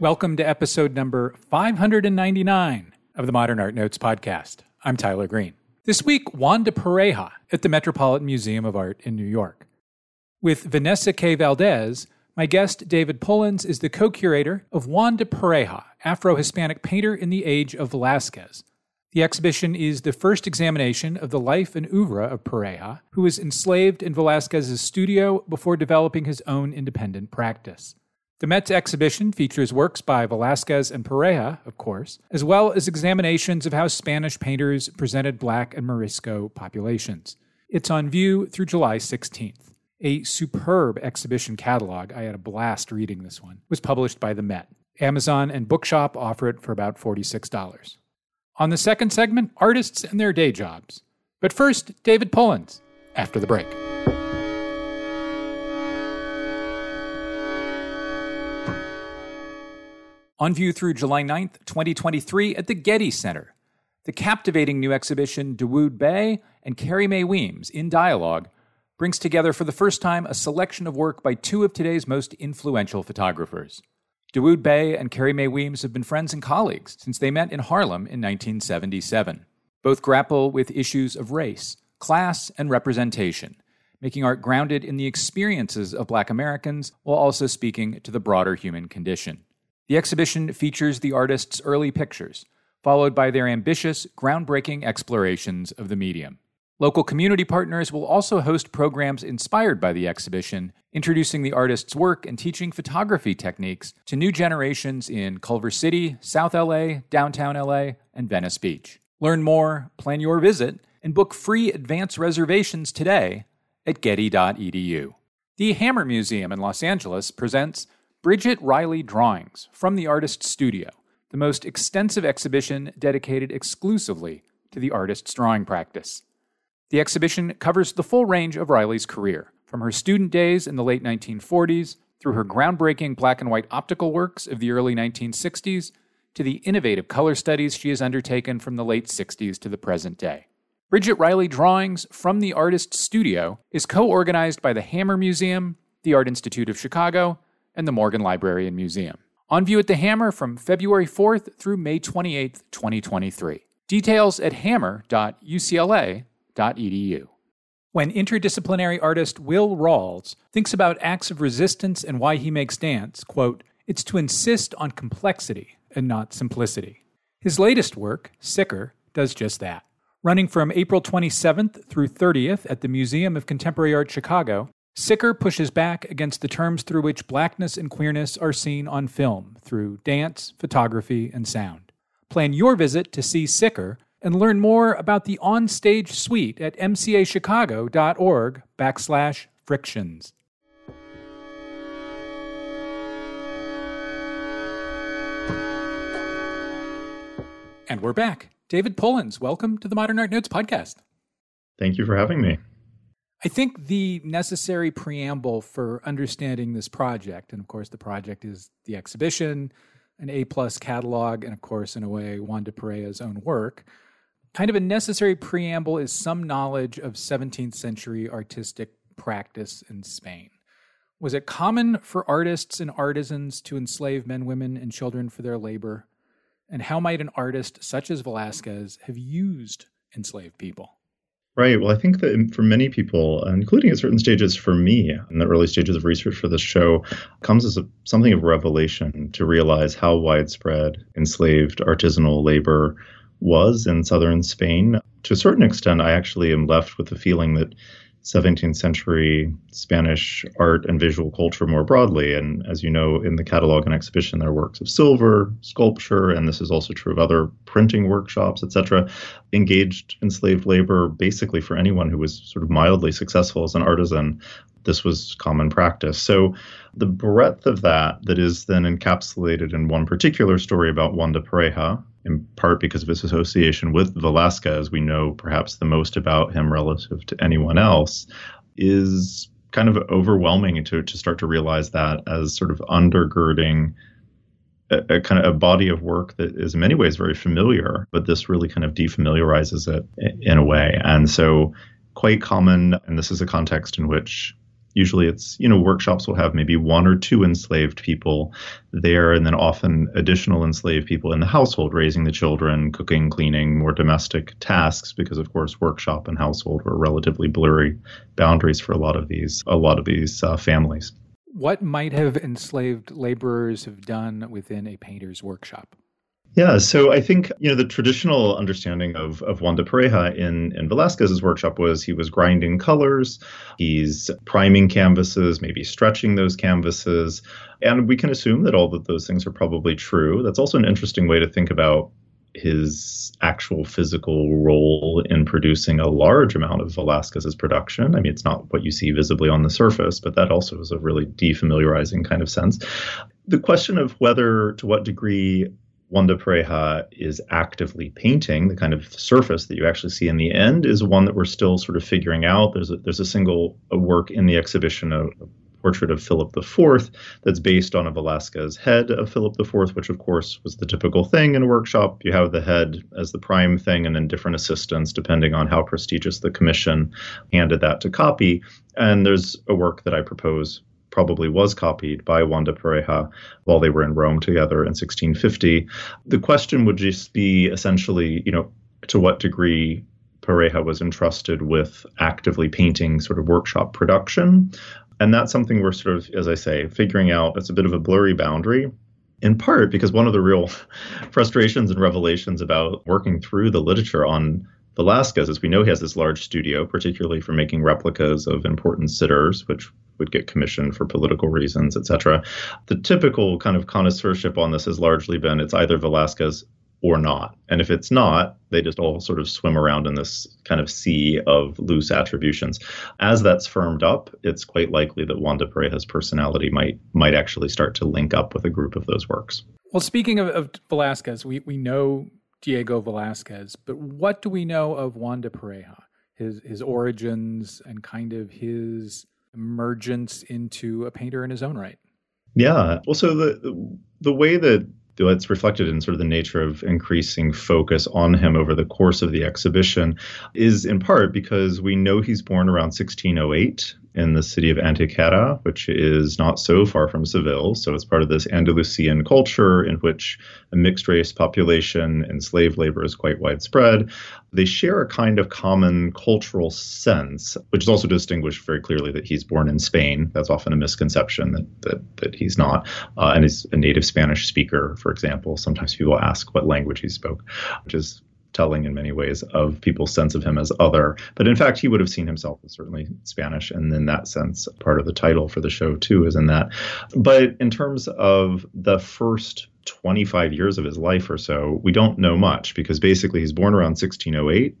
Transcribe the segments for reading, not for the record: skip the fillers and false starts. Welcome to episode number 599 of the Modern Art Notes podcast. I'm Tyler Green. This week, Juan de Pareja at the Metropolitan Museum of Art in New York. With Vanessa K. Valdez, my guest David Pullins is the co-curator of Juan de Pareja, Afro-Hispanic Painter in the Age of Velázquez. The exhibition is the first examination of the life and oeuvre of Pareja, who was enslaved in Velázquez's studio before developing his own independent practice. The Met's exhibition features works by Velázquez and Pareja, of course, as well as examinations of how Spanish painters presented Black and Morisco populations. It's on view through July 16th. A superb exhibition catalog, I had a blast reading this one, was published by the Met. Amazon and Bookshop offer it for about $46. On the second segment, artists and their day jobs. But first, David Pullins, after the break. On view through July 9th, 2023 at the Getty Center. The captivating new exhibition Dawood Bey and Carrie Mae Weems in Dialogue brings together for the first time a selection of work by two of today's most influential photographers. Dawood Bey and Carrie Mae Weems have been friends and colleagues since they met in Harlem in 1977. Both grapple with issues of race, class, and representation, making art grounded in the experiences of Black Americans while also speaking to the broader human condition. The exhibition features the artists' early pictures, followed by their ambitious, groundbreaking explorations of the medium. Local community partners will also host programs inspired by the exhibition, introducing the artist's work and teaching photography techniques to new generations in Culver City, South LA, Downtown LA, and Venice Beach. Learn more, plan your visit, and book free advance reservations today at getty.edu. The Hammer Museum in Los Angeles presents Bridget Riley Drawings from the Artist's Studio, the most extensive exhibition dedicated exclusively to the artist's drawing practice. The exhibition covers the full range of Riley's career, from her student days in the late 1940s through her groundbreaking black and white optical works of the early 1960s to the innovative color studies she has undertaken from the late 60s to the present day. Bridget Riley Drawings from the Artist's Studio is co-organized by the Hammer Museum, the Art Institute of Chicago, and the Morgan Library and Museum. On view at the Hammer from February 4th through May 28th, 2023. Details at hammer.ucla.edu. When interdisciplinary artist Will Rawls thinks about acts of resistance and why he makes dance, quote, it's to insist on complexity and not simplicity. His latest work, Sicker, does just that. Running from April 27th through 30th at the Museum of Contemporary Art Chicago, Sicker pushes back against the terms through which blackness and queerness are seen on film through dance, photography, and sound. Plan your visit to see Sicker and learn more about the onstage suite at mcachicago.org/frictions. And we're back. David Pullins, welcome to the Modern Art Notes podcast. Thank you for having me. I think the necessary preamble for understanding this project, and of course the project is the exhibition, an A-plus catalog, and of course, in a way, Juan de Pareja's own work, kind of a necessary preamble is some knowledge of 17th century artistic practice in Spain. Was it common for artists and artisans to enslave men, women, and children for their labor? And how might an artist such as Velázquez have used enslaved people? Right. Well, I think that for many people, including at certain stages for me in the early stages of research for this show, comes as something of revelation to realize how widespread enslaved artisanal labor was in southern Spain. To a certain extent, I actually am left with the feeling that 17th century Spanish art and visual culture more broadly, and as you know, in the catalog and exhibition, there are works of silver, sculpture, and this is also true of other printing workshops, etc., engaged enslaved labor basically for anyone who was sort of mildly successful as an artisan. This was common practice. So the breadth of that is then encapsulated in one particular story about Juan de Pareja, in part because of his association with Velázquez, we know perhaps the most about him relative to anyone else, is kind of overwhelming to start to realize that as sort of undergirding a kind of a body of work that is in many ways very familiar, but this really kind of defamiliarizes it in a way. And so quite common, and this is a context in which Usually it's, you know, workshops will have maybe one or two enslaved people there, and then often additional enslaved people in the household, raising the children, cooking, cleaning, more domestic tasks, because of course workshop and household were relatively blurry boundaries for a lot of these families. What might have enslaved laborers have done within a painter's workshop? Yeah, so I think, you know, the traditional understanding of Juan de Pareja in Velázquez's workshop was he was grinding colors, he's priming canvases, maybe stretching those canvases, and we can assume that all of those things are probably true. That's also an interesting way to think about his actual physical role in producing a large amount of Velázquez's production. I mean, it's not what you see visibly on the surface, but that also is a really defamiliarizing kind of sense. The question of whether, to what degree Juan de Pareja is actively painting, the kind of surface that you actually see in the end, is one that we're still sort of figuring out. There's a single work in the exhibition, a portrait of Philip IV, that's based on a Velázquez head of Philip IV, which of course was the typical thing in a workshop. You have the head as the prime thing, and then different assistants, depending on how prestigious the commission handed that to copy. And there's a work that I propose probably was copied by Juan de Pareja while they were in Rome together in 1650. The question would just be essentially, you know, to what degree Pareja was entrusted with actively painting sort of workshop production. And that's something we're sort of, as I say, figuring out. It's a bit of a blurry boundary, in part because one of the real frustrations and revelations about working through the literature on Velázquez is we know he has this large studio, particularly for making replicas of important sitters, which would get commissioned for political reasons, etc. The typical kind of connoisseurship on this has largely been it's either Velázquez or not. And if it's not, they just all sort of swim around in this kind of sea of loose attributions. As that's firmed up, it's quite likely that Juan de Pareja's personality might actually start to link up with a group of those works. Well, speaking of Velázquez, we know Diego Velázquez, but what do we know of Juan de Pareja, his origins and kind of his emergence into a painter in his own right? Yeah. Well, so the way that it's reflected in sort of the nature of increasing focus on him over the course of the exhibition is in part because we know he's born around 1608 in the city of Antequera, which is not so far from Seville. So it's part of this Andalusian culture in which a mixed race population and slave labor is quite widespread. They share a kind of common cultural sense, which is also distinguished very clearly that he's born in Spain. That's often a misconception that he's not, and is a native Spanish speaker, for example. Sometimes people ask what language he spoke, which is telling in many ways of people's sense of him as other. But in fact, he would have seen himself as certainly Spanish. And in that sense, part of the title for the show, too, is in that. But in terms of the first 25 years of his life or so, we don't know much because basically he's born around 1608.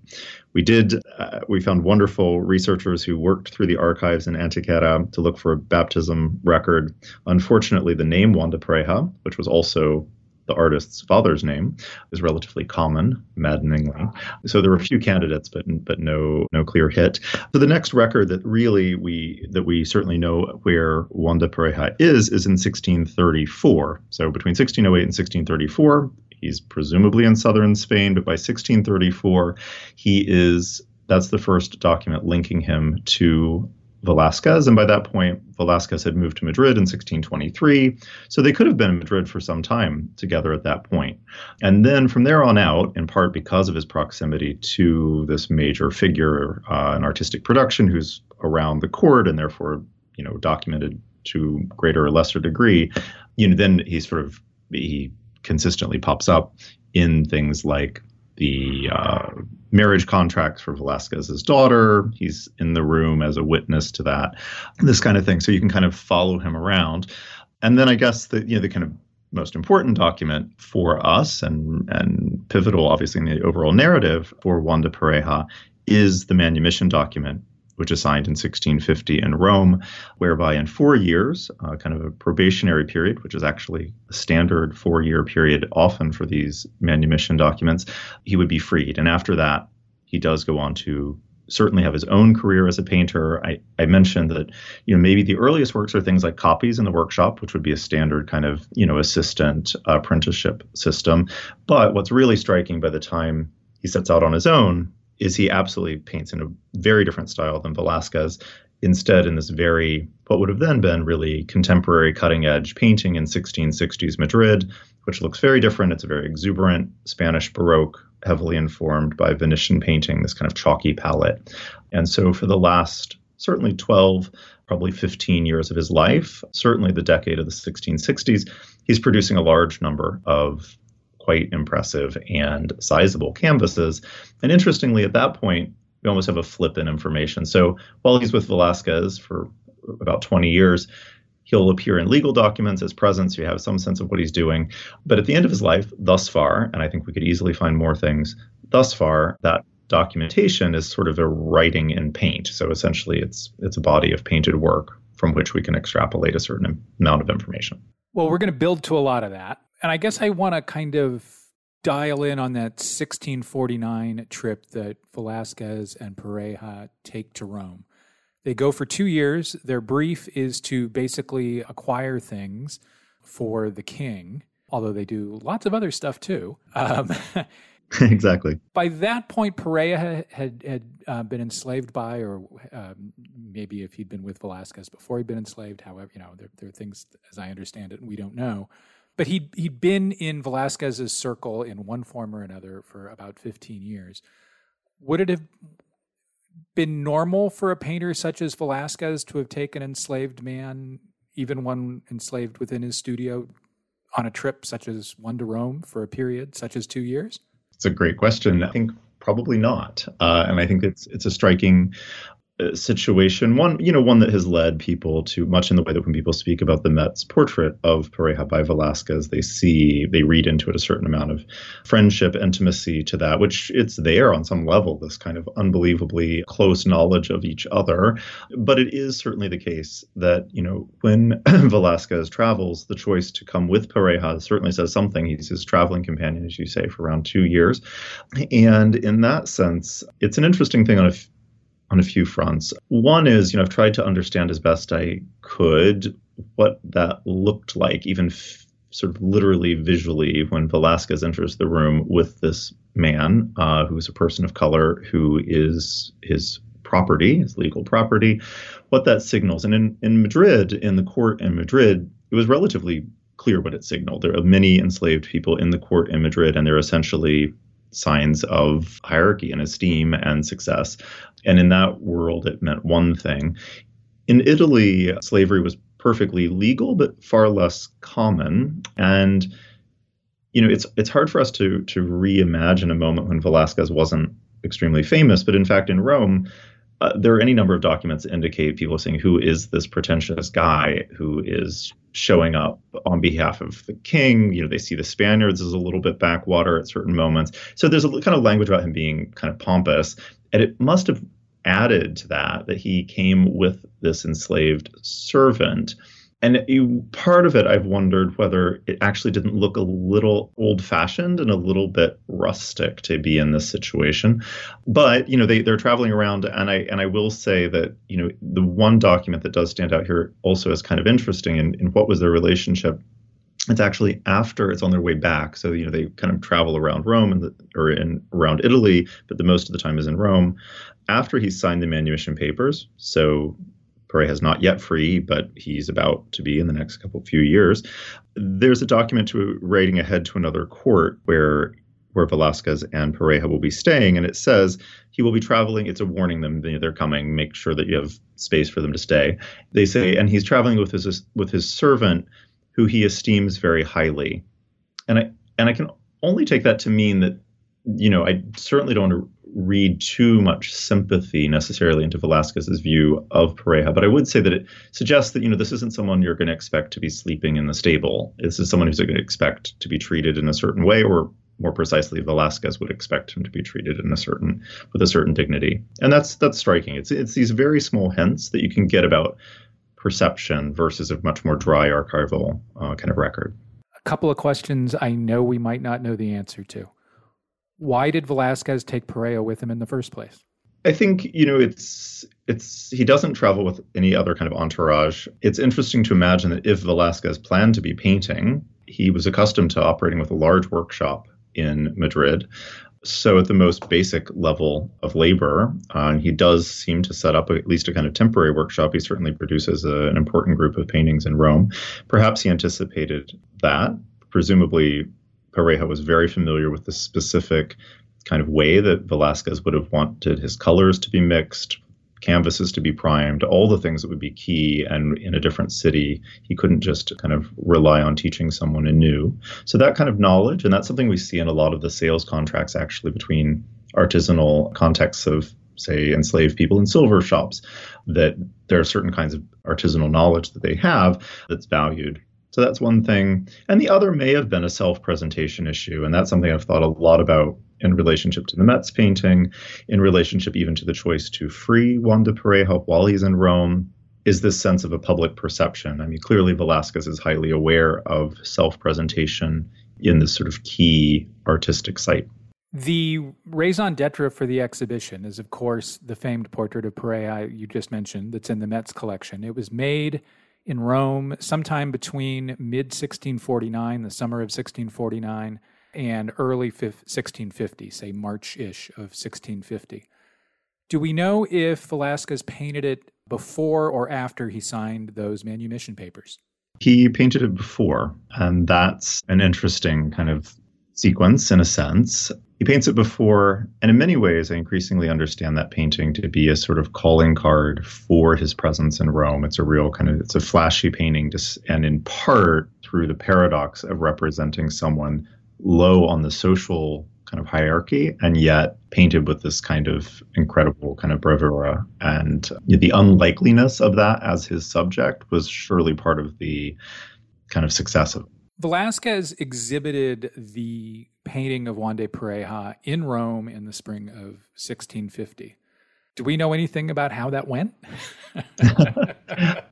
We found wonderful researchers who worked through the archives in Antequera to look for a baptism record. Unfortunately, the name Juan de Pareja, which was also the artist's father's name, is relatively common, maddeningly. So there were a few candidates, but no clear hit. So the next record that really we certainly know where Juan de Pareja is in 1634. So between 1608 and 1634, he's presumably in southern Spain, but by 1634, that's the first document linking him to Velázquez. And by that point, Velázquez had moved to Madrid in 1623. So they could have been in Madrid for some time together at that point. And then from there on out, in part because of his proximity to this major figure in artistic production who's around the court and therefore, you know, documented to greater or lesser degree, you know, then he consistently pops up in things like the marriage contracts for Velázquez's daughter. He's in the room as a witness to that, this kind of thing. So you can kind of follow him around. And then I guess the kind of most important document for us and pivotal, obviously, in the overall narrative for Juan de Pareja is the manumission document, which is signed in 1650 in Rome, whereby in 4 years, kind of a probationary period, which is actually a standard 4-year period often for these manumission documents, he would be freed. And after that, he does go on to certainly have his own career as a painter. I mentioned that, you know, maybe the earliest works are things like copies in the workshop, which would be a standard kind of, you know, assistant apprenticeship system. But what's really striking by the time he sets out on his own is he absolutely paints in a very different style than Velázquez, instead in this very, what would have then been really contemporary cutting edge painting in 1660s Madrid, which looks very different. It's a very exuberant Spanish Baroque, heavily informed by Venetian painting, this kind of chalky palette. And so for the last certainly 12, probably 15 years of his life, certainly the decade of the 1660s, he's producing a large number of quite impressive and sizable canvases. And interestingly, at that point, we almost have a flip in information. So while he's with Velázquez for about 20 years, he'll appear in legal documents as present, so you have some sense of what he's doing. But at the end of his life, thus far, and I think we could easily find more things, thus far, that documentation is sort of a writing in paint. So essentially, it's a body of painted work from which we can extrapolate a certain amount of information. Well, we're going to build to a lot of that. And I guess I want to kind of dial in on that 1649 trip that Velázquez and Pareja take to Rome. They go for 2 years. Their brief is to basically acquire things for the king, although they do lots of other stuff too. Exactly. By that point, Pareja had been enslaved by, or maybe if he'd been with Velázquez before he'd been enslaved. However, you know, there are things, as I understand it, we don't know. But he'd been in Velázquez's circle in one form or another for about 15 years. Would it have been normal for a painter such as Velázquez to have taken an enslaved man, even one enslaved within his studio, on a trip such as one to Rome for a period such as 2 years? It's a great question. I think probably not. And I think it's a striking situation, one that has led people to, much in the way that when people speak about the Met's portrait of Pareja by Velázquez, they read into it a certain amount of friendship, intimacy to that, which it's there on some level, this kind of unbelievably close knowledge of each other. But it is certainly the case that, when Velázquez travels, the choice to come with Pareja certainly says something. He's his traveling companion, as you say, for around 2 years. And in that sense, it's an interesting thing on a few fronts. One is, I've tried to understand as best I could what that looked like, even sort of literally visually, when Velázquez enters the room with this man who is a person of color, who is his property, his legal property, what that signals. And in Madrid, in the court in Madrid, it was relatively clear what it signaled. There are many enslaved people in the court in Madrid, and they're essentially signs of hierarchy and esteem and success. And in that world, it meant one thing. In Italy, slavery was perfectly legal, but far less common. And, it's hard for us to reimagine a moment when Velázquez wasn't extremely famous. But in fact, in Rome, there are any number of documents that indicate people saying, who is this pretentious guy who is showing up on behalf of the king? They see the Spaniards as a little bit backwater at certain moments. So there's a kind of language about him being kind of pompous. And it must have added to that he came with this enslaved servant. And part of it, I've wondered whether it actually didn't look a little old-fashioned and a little bit rustic to be in this situation. But, they're traveling around, and I will say that, the one document that does stand out here also is kind of interesting in what was their relationship. It's actually after, it's on their way back. So, they kind of travel around Rome around Italy, but the most of the time is in Rome. After he's signed the manumission papers, so Pareja is not yet free, but he's about to be in the next few years. There's a document to writing ahead to another court where Velázquez and Pareja will be staying, and it says he will be traveling. It's a warning them they're coming. Make sure that you have space for them to stay. They say, and he's traveling with his servant, who he esteems very highly, and I can only take that to mean that I certainly don't want to read too much sympathy necessarily into Velázquez's view of Pareja, but I would say that it suggests that, this isn't someone you're going to expect to be sleeping in the stable. This is someone who's going to expect to be treated in a certain way, or more precisely, Velázquez would expect him to be treated with a certain dignity. And that's striking. It's these very small hints that you can get about perception versus a much more dry archival kind of record. A couple of questions I know we might not know the answer to. Why did Velázquez take Pareja with him in the first place? I think, he doesn't travel with any other kind of entourage. It's interesting to imagine that if Velázquez planned to be painting, he was accustomed to operating with a large workshop in Madrid. So at the most basic level of labor, and he does seem to set up at least a kind of temporary workshop. He certainly produces an important group of paintings in Rome. Perhaps he anticipated that. Presumably, Pareja was very familiar with the specific kind of way that Velázquez would have wanted his colors to be mixed, canvases to be primed, all the things that would be key. And in a different city, he couldn't just kind of rely on teaching someone anew. So that kind of knowledge, and that's something we see in a lot of the sales contracts actually between artisanal contexts of, say, enslaved people in silver shops, that there are certain kinds of artisanal knowledge that they have that's valued. So that's one thing. And the other may have been a self-presentation issue. And that's something I've thought a lot about in relationship to the Met's painting, in relationship even to the choice to free Juan de Pareja while he's in Rome, is this sense of a public perception. I mean, clearly Velázquez is highly aware of self-presentation in this sort of key artistic site. The raison d'etre for the exhibition is, of course, the famed portrait of Pareja you just mentioned that's in the Met's collection. It was made in Rome sometime between mid-1649, the summer of 1649, and early 1650, say March-ish of 1650. Do we know if Velázquez painted it before or after he signed those manumission papers? He painted it before, and that's an interesting kind of sequence in a sense. He paints it before, and in many ways I increasingly understand that painting to be a sort of calling card for his presence in Rome. It's a real kind of, it's a flashy painting, and in part through the paradox of representing someone low on the social kind of hierarchy, and yet painted with this kind of incredible kind of bravura. And the unlikeliness of that as his subject was surely part of the kind of success of it. Velázquez exhibited the painting of Juan de Pareja in Rome in the spring of 1650. Do we know anything about how that went?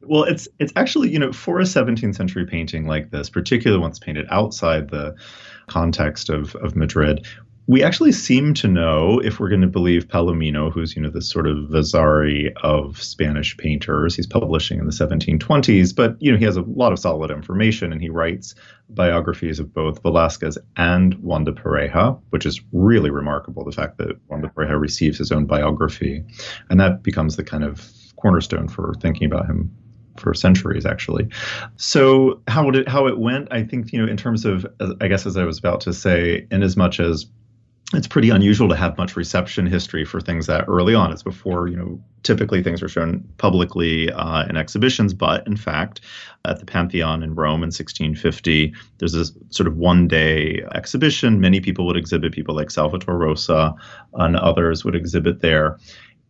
Well, it's actually, for a 17th century painting like this, particularly once painted outside the context of Madrid, we actually seem to know, if we're going to believe Palomino, who's, this sort of Vasari of Spanish painters. He's publishing in the 1720s, but, he has a lot of solid information, and he writes biographies of both Velázquez and Juan de Pareja, which is really remarkable, the fact that Juan de Pareja receives his own biography. And that becomes the kind of cornerstone for thinking about him for centuries, actually. So how it went, I think, in terms of, I guess, as I was about to say, in as much as it's pretty unusual to have much reception history for things that early on. It's before, typically things are shown publicly in exhibitions. But in fact, at the Pantheon in Rome in 1650, there's this sort of one-day exhibition. Many people would exhibit. People like Salvator Rosa and others would exhibit there.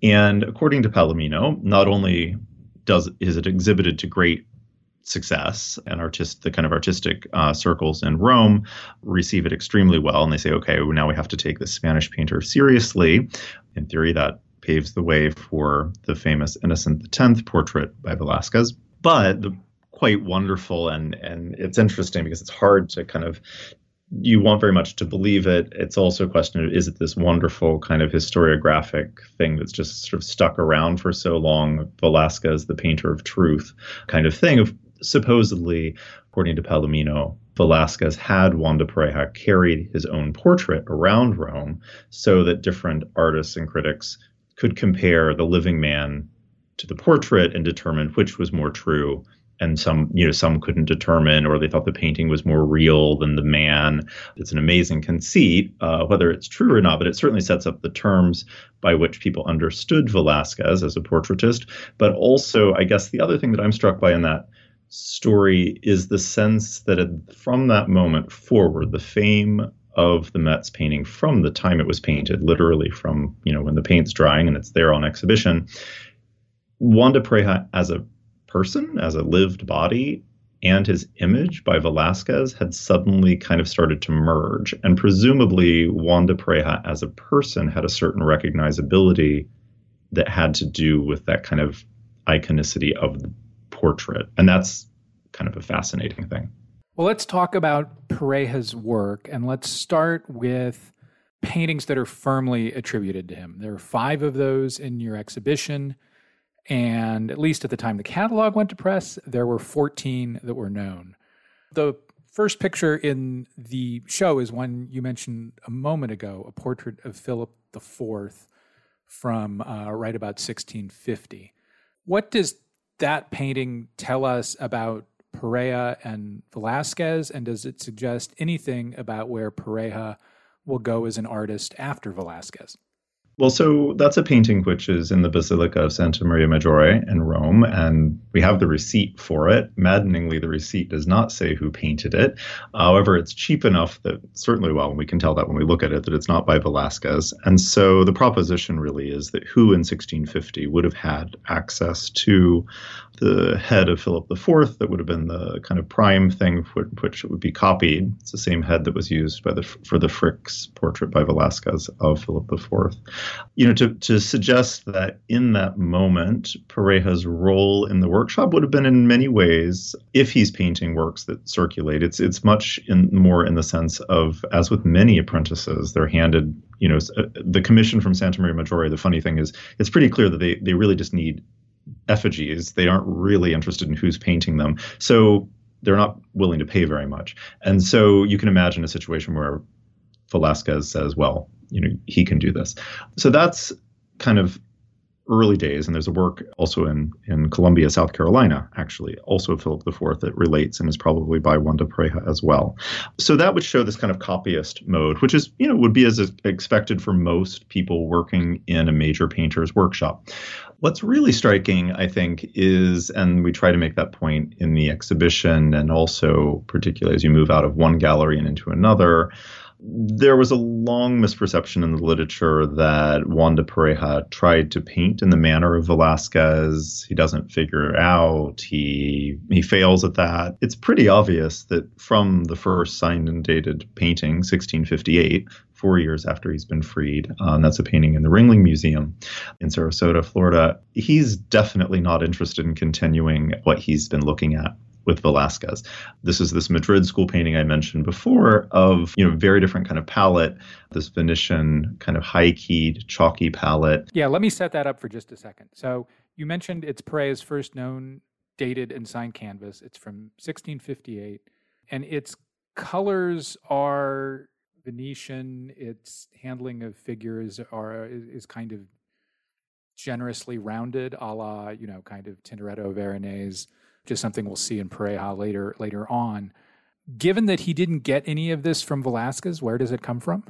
And according to Palomino, not only is it exhibited to great success, and the kind of artistic circles in Rome receive it extremely well. And they say, okay, well, now we have to take this Spanish painter seriously. In theory, that paves the way for the famous Innocent the Tenth portrait by Velázquez. But quite wonderful, and it's interesting because it's hard to kind of, you want very much to believe it. It's also a question of, is it this wonderful kind of historiographic thing that's just sort of stuck around for so long, Velázquez, the painter of truth kind of thing of, supposedly, according to Palomino, Velázquez had Juan de Pareja carried his own portrait around Rome so that different artists and critics could compare the living man to the portrait and determine which was more true. And some couldn't determine, or they thought the painting was more real than the man. It's an amazing conceit, whether it's true or not, but it certainly sets up the terms by which people understood Velázquez as a portraitist. But also, I guess the other thing that I'm struck by in that story is the sense that from that moment forward, the fame of the Met's painting from the time it was painted, literally from, when the paint's drying and it's there on exhibition, Juan de Pareja as a person, as a lived body, and his image by Velázquez had suddenly kind of started to merge. And presumably Juan de Pareja as a person had a certain recognizability that had to do with that kind of iconicity of the portrait. And that's kind of a fascinating thing. Well, let's talk about Pareja's work, and let's start with paintings that are firmly attributed to him. There are 5 of those in your exhibition, and at least at the time the catalog went to press, there were 14 that were known. The first picture in the show is one you mentioned a moment ago, a portrait of Philip IV from right about 1650. What does that painting tell us about Pareja and Velázquez, and does it suggest anything about where Pareja will go as an artist after Velázquez? Well, so that's a painting which is in the Basilica of Santa Maria Maggiore in Rome, and we have the receipt for it. Maddeningly, the receipt does not say who painted it. However, it's cheap enough that certainly, well, we can tell that when we look at it, that it's not by Velázquez. And so the proposition really is that who in 1650 would have had access to the head of Philip IV, that would have been the kind of prime thing which would be copied. It's the same head that was used for the Frick's portrait by Velázquez of Philip IV. You know, to suggest that in that moment, Pareja's role in the workshop would have been in many ways, if he's painting works that circulate, it's much more in the sense of, as with many apprentices, they're handed, you know, the commission from Santa Maria Maggiore. The funny thing is, it's pretty clear that they really just need effigies. They aren't really interested in who's painting them. So they're not willing to pay very much. And so you can imagine a situation where Velázquez says, well, you know, he can do this. So that's kind of early days. And there's a work also in Columbia, South Carolina, actually, also Philip IV that relates and is probably by Juan de Pareja as well. So that would show this kind of copyist mode, which is, you know, would be as expected for most people working in a major painter's workshop. What's really striking, I think, is, and we try to make that point in the exhibition and also particularly as you move out of one gallery and into another, there was a long misperception in the literature that Juan de Pareja tried to paint in the manner of Velázquez. He doesn't figure it out. He fails at that. It's pretty obvious that from the first signed and dated painting, 1658, 4 years after he's been freed, and that's a painting in the Ringling Museum in Sarasota, Florida, he's definitely not interested in continuing what he's been looking at with Velázquez. This is this Madrid school painting I mentioned before of, you know, very different kind of palette, this Venetian kind of high-keyed, chalky palette. Yeah, let me set that up for just a second. So you mentioned it's Pareja's first known dated and signed canvas. It's from 1658, and its colors are Venetian. Its handling of figures is kind of generously rounded, a la, you know, kind of Tintoretto, Veronese, just something we'll see in Pareja later on. Given that he didn't get any of this from Velázquez, where does it come from?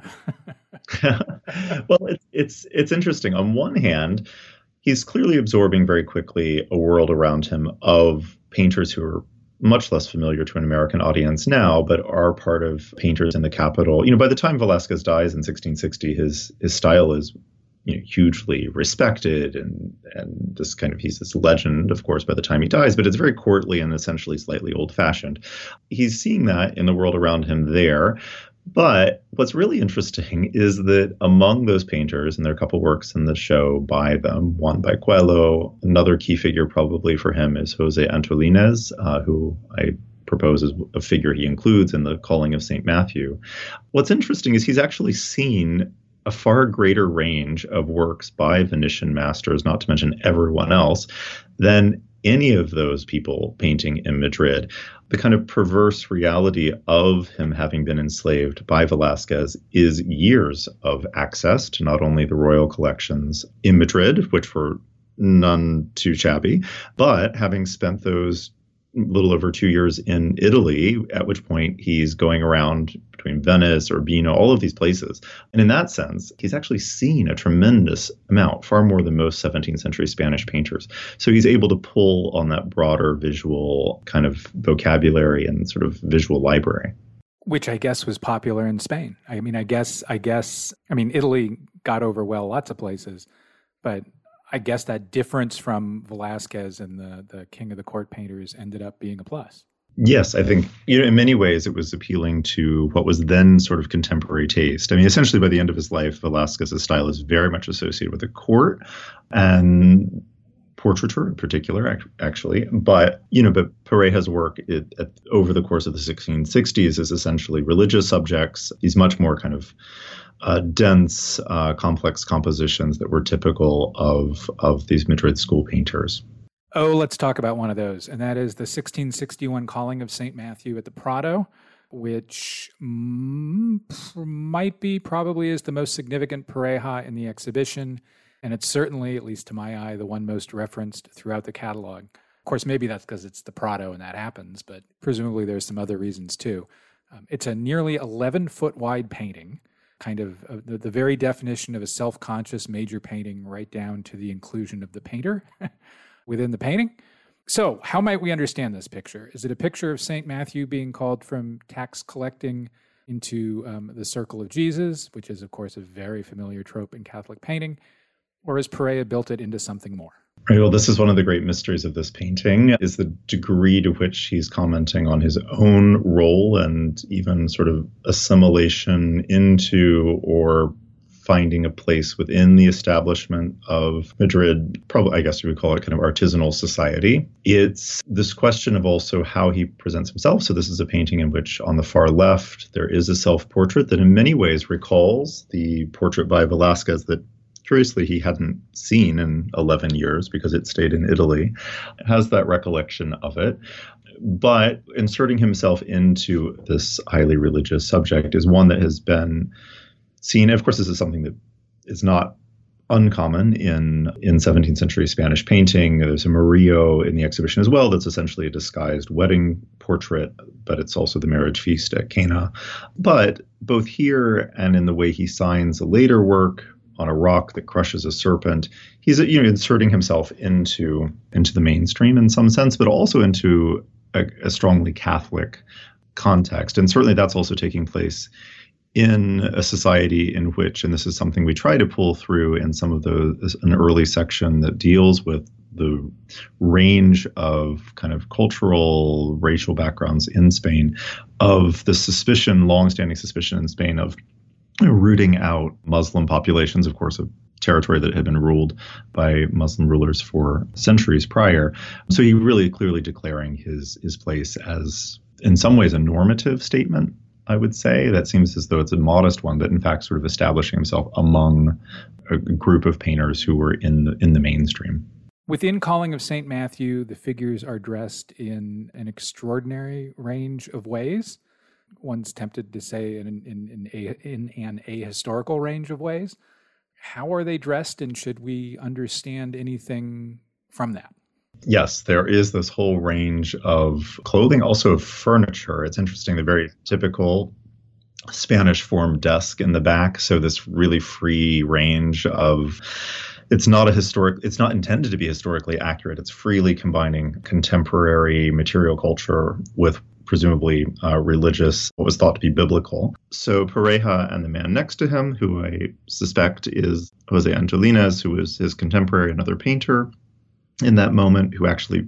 Well, it's interesting. On one hand, he's clearly absorbing very quickly a world around him of painters who are much less familiar to an American audience now, but are part of painters in the capital. You know, by the time Velázquez dies in 1660, his style is, you know, hugely respected and this kind of, he's this legend, of course, by the time he dies, but it's very courtly and essentially slightly old fashioned. He's seeing that in the world around him there. But what's really interesting is that among those painters, and there are a couple works in the show by them, one by Coelho, another key figure probably for him is Jose Antolinez, who I propose is a figure he includes in the Calling of St. Matthew. What's interesting is he's actually seen a far greater range of works by Venetian masters, not to mention everyone else, than any of those people painting in Madrid. The kind of perverse reality of him having been enslaved by Velázquez is years of access to not only the royal collections in Madrid, which were none too shabby, but having spent those little over 2 years in Italy, at which point he's going around between Venice, Urbino, all of these places. And in that sense, he's actually seen a tremendous amount, far more than most 17th century Spanish painters. So he's able to pull on that broader visual kind of vocabulary and sort of visual library. Which I guess was popular in Spain. I mean, I guess Italy got over well lots of places, but I guess that difference from Velázquez and the king of the court painters ended up being a plus. Yes, I think, you know, in many ways it was appealing to what was then sort of contemporary taste. I mean, essentially by the end of his life, Velázquez's style is very much associated with the court and portraiture in particular, actually. But, you know, but Pareja's work over the course of the 1660s is essentially religious subjects. He's much more kind of dense, complex compositions that were typical of these Madrid school painters. Oh, let's talk about one of those, and that is the 1661 Calling of St. Matthew at the Prado, which probably is the most significant Pareja in the exhibition. And it's certainly, at least to my eye, the one most referenced throughout the catalog. Of course, maybe that's because it's the Prado and that happens, but presumably there's some other reasons too. It's a nearly 11-foot wide painting, kind of the very definition of a self-conscious major painting, right down to the inclusion of the painter within the painting. So how might we understand this picture? Is it a picture of St. Matthew being called from tax collecting into the circle of Jesus, which is, of course, a very familiar trope in Catholic painting? Or has Pareja built it into something more? Right, well, this is one of the great mysteries of this painting, is the degree to which he's commenting on his own role and even sort of assimilation into or finding a place within the establishment of Madrid, probably, I guess you would call it kind of artisanal society. It's this question of also how he presents himself. So this is a painting in which on the far left, there is a self-portrait that in many ways recalls the portrait by Velázquez that curiously, he hadn't seen in 11 years because it stayed in Italy, has that recollection of it. But inserting himself into this highly religious subject is one that has been seen. Of course, this is something that is not uncommon in 17th century Spanish painting. There's a Murillo in the exhibition as well that's essentially a disguised wedding portrait, but it's also the marriage feast at Cana. But both here and in the way he signs a later work, on a rock that crushes a serpent, he's inserting himself into the mainstream in some sense, but also into a strongly Catholic context. And certainly that's also taking place in a society in which, and this is something we try to pull through in some of an early section that deals with the range of kind of cultural, racial backgrounds in Spain, of the longstanding suspicion in Spain of rooting out Muslim populations, of course, a territory that had been ruled by Muslim rulers for centuries prior. So he really clearly declaring his place as, in some ways, a normative statement, I would say. That seems as though it's a modest one, but in fact sort of establishing himself among a group of painters who were in the mainstream. Within Calling of St. Matthew, the figures are dressed in an extraordinary range of ways. One's tempted to say in an ahistorical range of ways. How are they dressed, and should we understand anything from that? Yes, there is this whole range of clothing, also of furniture. It's interesting, the very typical Spanish form desk in the back. So this really free range of... It's not intended to be historically accurate. It's freely combining contemporary material culture with presumably religious, what was thought to be biblical. So Pareja and the man next to him, who I suspect is Jose Antolinez, who was his contemporary, another painter in that moment, who actually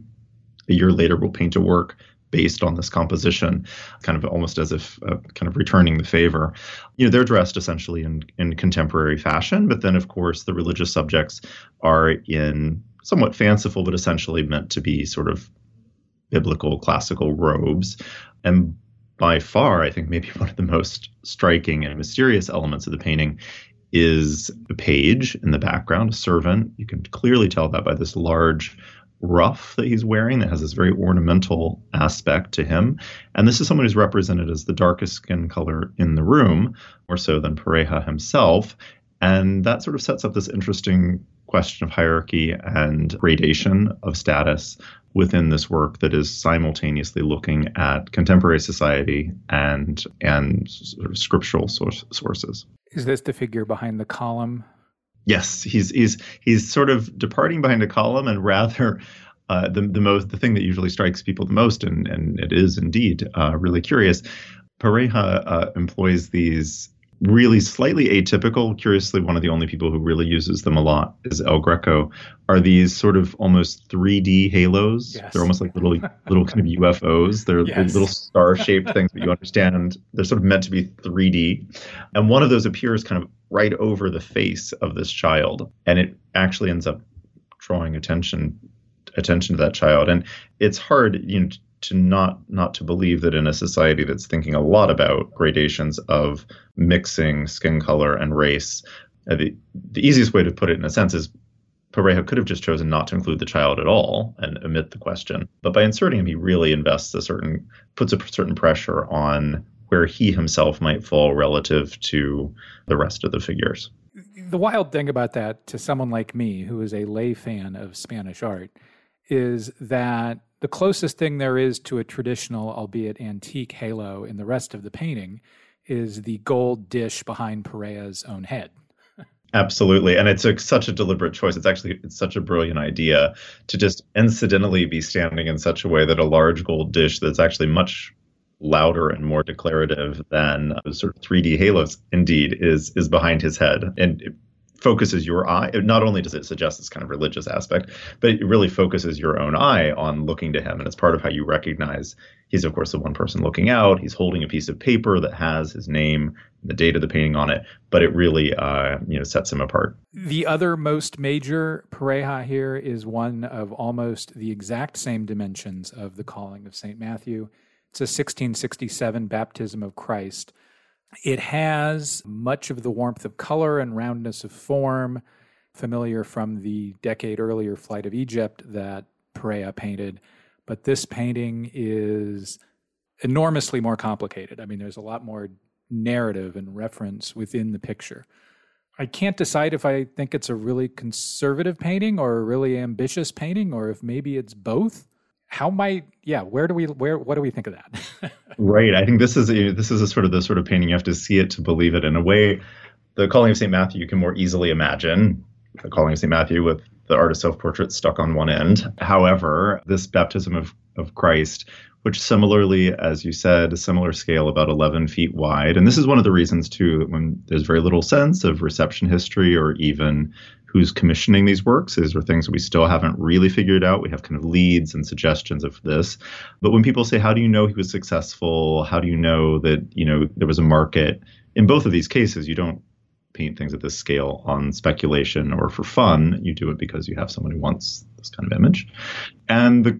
a year later will paint a work based on this composition, kind of almost as if kind of returning the favor. They're dressed essentially in contemporary fashion, but then, of course, the religious subjects are in somewhat fanciful, but essentially meant to be sort of biblical, classical robes. And by far, I think maybe one of the most striking and mysterious elements of the painting is a page in the background, a servant. You can clearly tell that by this large ruff that he's wearing that has this very ornamental aspect to him. And this is someone who's represented as the darkest skin color in the room, more so than Pareja himself. And that sort of sets up this interesting question of hierarchy and gradation of status within this work that is simultaneously looking at contemporary society and sort of scriptural sources. Is this the figure behind the column? Yes, he's sort of departing behind a column, and rather the thing that usually strikes people the most, and it is indeed really curious. Pareja employs these really slightly atypical. Curiously, one of the only people who really uses them a lot is El Greco. Are these sort of almost 3D halos? Yes. They're almost like little kind of UFOs. They're, yes. They're little star-shaped things, but you understand they're sort of meant to be 3D. And one of those appears kind of right over the face of this child, and it actually ends up drawing attention to that child. And it's hard, to not to believe that in a society that's thinking a lot about gradations of mixing skin color and race, the easiest way to put it in a sense is Pareja could have just chosen not to include the child at all and omit the question. But by inserting him, he really puts a certain pressure on where he himself might fall relative to the rest of the figures. The wild thing about that to someone like me, who is a lay fan of Spanish art, is that the closest thing there is to a traditional, albeit antique, halo in the rest of the painting is the gold dish behind Pareja's own head. Absolutely. And it's such a deliberate choice. It's such a brilliant idea to just incidentally be standing in such a way that a large gold dish that's actually much louder and more declarative than sort of 3D halos indeed is behind his head. And it focuses your eye. Not only does it suggest this kind of religious aspect, but it really focuses your own eye on looking to him. And it's part of how you recognize he's, of course, the one person looking out. He's holding a piece of paper that has his name, the date of the painting on it, but it really sets him apart. The other most major Pareja here is one of almost the exact same dimensions of the Calling of St. Matthew. It's a 1667 Baptism of Christ. It has much of the warmth of color and roundness of form familiar from the decade earlier Flight of Egypt that Pareja painted, but this painting is enormously more complicated. I mean, there's a lot more narrative and reference within the picture. I can't decide if I think it's a really conservative painting or a really ambitious painting, or if maybe it's both. What do we think of that? Right. I think this is the sort of painting you have to see it to believe it. In a way, the Calling of St. Matthew, you can more easily imagine the Calling of St. Matthew with the artist's self-portrait stuck on one end. However, this Baptism of Christ, which similarly, as you said, a similar scale, about 11 feet wide. And this is one of the reasons, too, that when there's very little sense of reception history or even who's commissioning these works. These are things that we still haven't really figured out. We have kind of leads and suggestions of this. But when people say, how do you know he was successful? How do you know that, there was a market? In both of these cases, you don't paint things at this scale on speculation or for fun. You do it because you have someone who wants this kind of image. And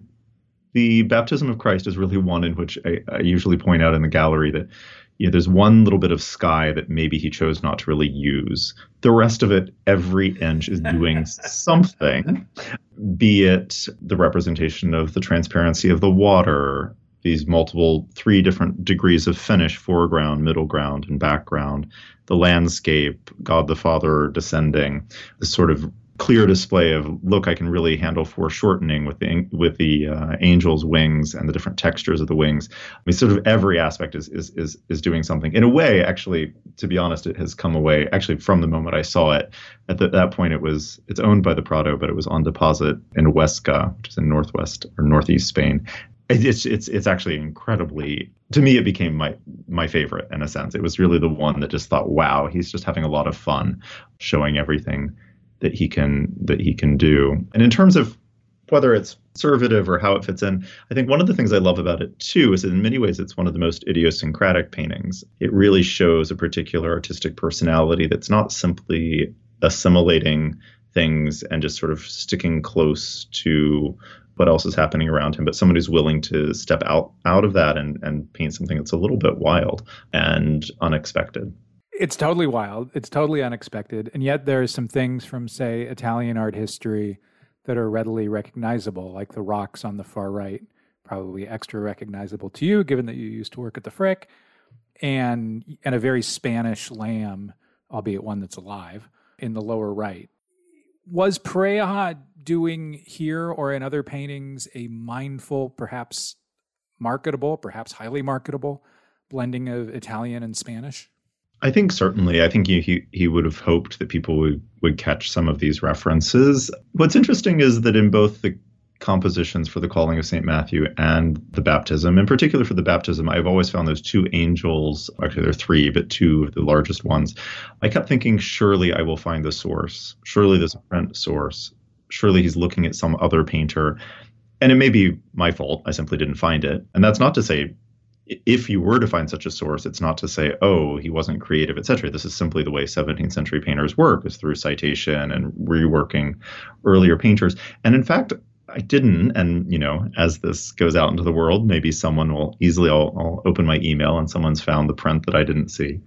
the Baptism of Christ is really one in which I usually point out in the gallery that there's one little bit of sky that maybe he chose not to really use. The rest of it, every inch is doing something, be it the representation of the transparency of the water, these three different degrees of finish, foreground, middle ground, and background, the landscape, God the Father descending, this sort of clear display of, look, I can really handle foreshortening with the angel's wings and the different textures of the wings. I mean, sort of every aspect is doing something. In a way, actually, to be honest, it has come away. Actually, from the moment I saw it, at that point, it's owned by the Prado, but it was on deposit in Huesca, which is in northwest or northeast Spain. It's actually incredibly, to me, it became my favorite in a sense. It was really the one that just thought, wow, he's just having a lot of fun showing everything that he can do. And in terms of whether it's conservative or how it fits in, I think one of the things I love about it too is that in many ways it's one of the most idiosyncratic paintings. It really shows a particular artistic personality that's not simply assimilating things and just sort of sticking close to what else is happening around him, but someone who's willing to step out of that and paint something that's a little bit wild and unexpected. It's totally wild. It's totally unexpected. And yet there are some things from, say, Italian art history that are readily recognizable, like the rocks on the far right, probably extra recognizable to you, given that you used to work at the Frick, and a very Spanish lamb, albeit one that's alive, in the lower right. Was Pareja doing here or in other paintings a mindful, perhaps marketable, perhaps highly marketable blending of Italian and Spanish? I think certainly. I think he would have hoped that people would catch some of these references. What's interesting is that in both the compositions for the Calling of St. Matthew and the Baptism, in particular for the Baptism, I've always found those two angels, actually there are three, but two of the largest ones. I kept thinking, surely I will find the source. Surely there's a print source. Surely he's looking at some other painter. And it may be my fault. I simply didn't find it. And that's not to say, if you were to find such a source, it's not to say, oh, he wasn't creative, etc. This is simply the way 17th century painters work, is through citation and reworking earlier painters. And in fact, I didn't. And, as this goes out into the world, maybe someone will easily, I'll open my email and someone's found the print that I didn't see.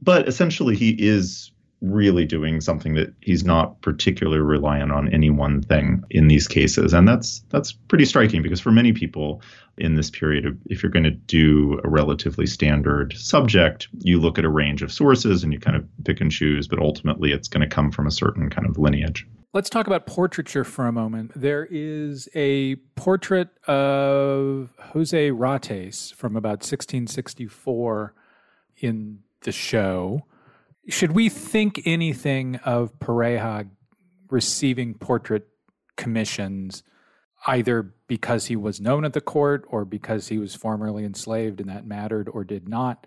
But essentially, he is really doing something that he's not particularly reliant on any one thing in these cases. And that's pretty striking, because for many people in this period, if you're going to do a relatively standard subject, you look at a range of sources and you kind of pick and choose, but ultimately it's going to come from a certain kind of lineage. Let's talk about portraiture for a moment. There is a portrait of José Ratés from about 1664 in the show. Should we think anything of Pareja receiving portrait commissions, either because he was known at the court or because he was formerly enslaved and that mattered or did not?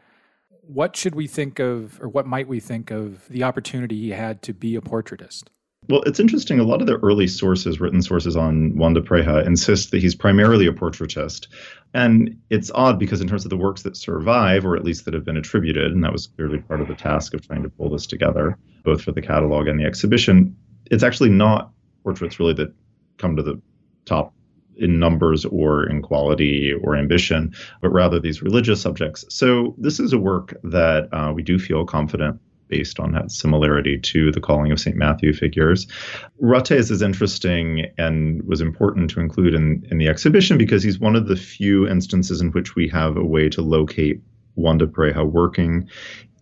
What should we think of, or what might we think of the opportunity he had to be a portraitist? Well, it's interesting. A lot of the early sources, written sources on Juan de Pareja, insist that he's primarily a portraitist. And it's odd because in terms of the works that survive, or at least that have been attributed, and that was clearly part of the task of trying to pull this together, both for the catalog and the exhibition, it's actually not portraits really that come to the top in numbers or in quality or ambition, but rather these religious subjects. So this is a work that we do feel confident based on that similarity to the Calling of St. Matthew figures. Ratés is interesting and was important to include in the exhibition because he's one of the few instances in which we have a way to locate Juan de Pareja working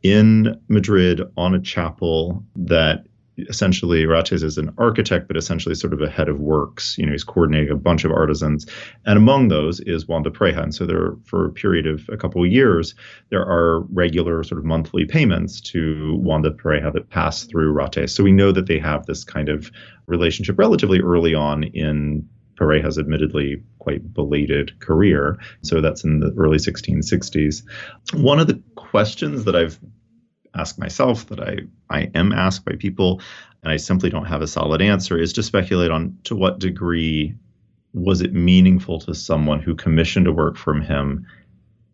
in Madrid on a chapel that essentially Ratés is an architect, but essentially sort of a head of works. You know, he's coordinating a bunch of artisans. And among those is Juan de Pareja. And so there, for a period of a couple of years, there are regular sort of monthly payments to Juan de Pareja that pass through Ratés. So we know that they have this kind of relationship relatively early on in Pareja's admittedly quite belated career. So that's in the early 1660s. One of the questions that I've ask myself, that I am asked by people, and I simply don't have a solid answer, is to speculate on to what degree was it meaningful to someone who commissioned a work from him?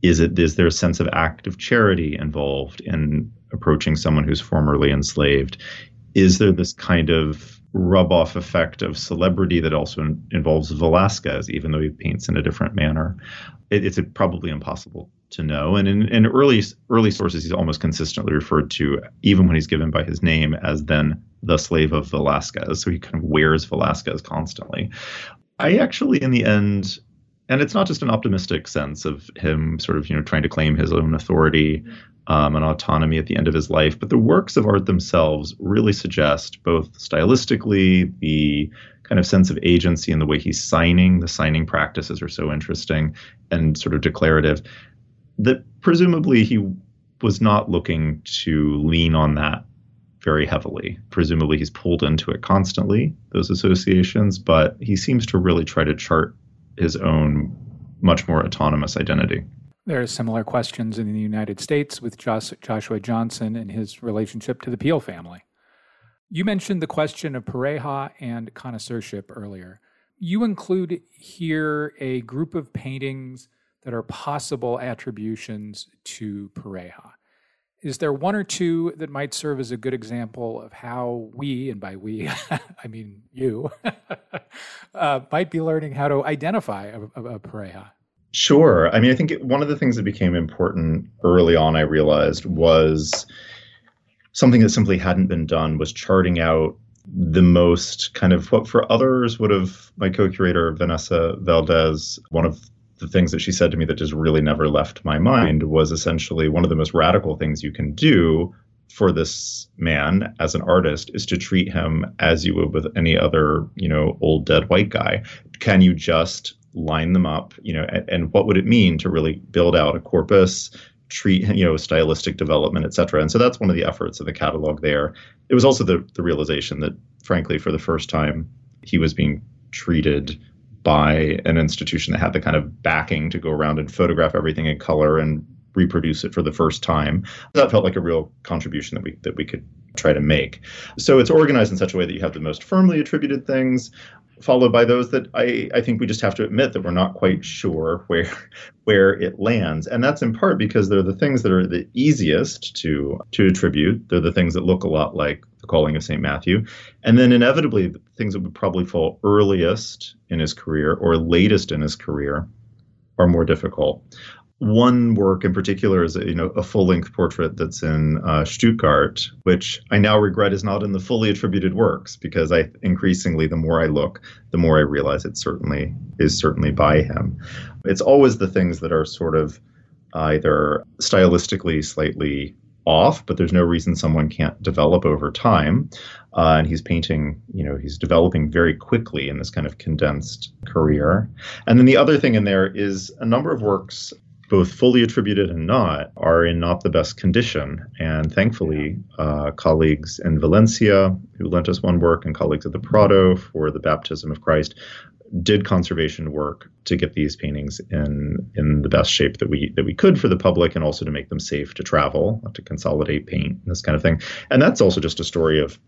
Is there a sense of act of charity involved in approaching someone who's formerly enslaved? Is there this kind of rub-off effect of celebrity that also involves Velázquez, even though he paints in a different manner? It's probably impossible to know. And in early sources, he's almost consistently referred to, even when he's given by his name, as then the slave of Velázquez. So he kind of wears Velázquez constantly. I actually, in the end, and it's not just an optimistic sense of him sort of, you know, trying to claim his own authority and autonomy at the end of his life, but the works of art themselves really suggest, both stylistically, the kind of sense of agency and the way he's signing, the signing practices are so interesting and sort of declarative, that presumably he was not looking to lean on that very heavily. Presumably he's pulled into it constantly, those associations, but he seems to really try to chart his own much more autonomous identity. There are similar questions in the United States with Joshua Johnson and his relationship to the Peel family. You mentioned the question of Pareja and connoisseurship earlier. You include here a group of paintings that are possible attributions to Pareja. Is there one or two that might serve as a good example of how we, and by we, I mean you, might be learning how to identify a Pareja? Sure. I mean, I think one of the things that became important early on, I realized, was something that simply hadn't been done, was charting out the most kind of what for others would have, my co-curator, Vanessa Valdez, one of the things that she said to me that just really never left my mind was essentially one of the most radical things you can do for this man as an artist is to treat him as you would with any other, you know, old dead white guy. Can you just line them up, you know, and what would it mean to really build out a corpus, treat, you know, stylistic development, et cetera. And so that's one of the efforts of the catalog there. It was also the realization that, frankly, for the first time, he was being treated by an institution that had the kind of backing to go around and photograph everything in color and reproduce it for the first time. That felt like a real contribution that we could try to make. So it's organized in such a way that you have the most firmly attributed things, followed by those that I think we just have to admit that we're not quite sure where it lands. And that's in part because they're the things that are the easiest to attribute. They're the things that look a lot like the Calling of St. Matthew. And then inevitably, the things that would probably fall earliest in his career or latest in his career are more difficult. One work in particular is, a full-length portrait that's in Stuttgart, which I now regret is not in the fully attributed works, because I increasingly, the more I look, the more I realize it is certainly by him. It's always the things that are sort of either stylistically slightly off, but there's no reason someone can't develop over time. And he's painting, he's developing very quickly in this kind of condensed career. And then the other thing in there is a number of works, both fully attributed and not, are in not the best condition. And thankfully, colleagues in Valencia, who lent us one work, and colleagues at the Prado for the Baptism of Christ, did conservation work to get these paintings in the best shape that we could for the public, and also to make them safe to travel, to consolidate paint, this kind of thing. And that's also just a story of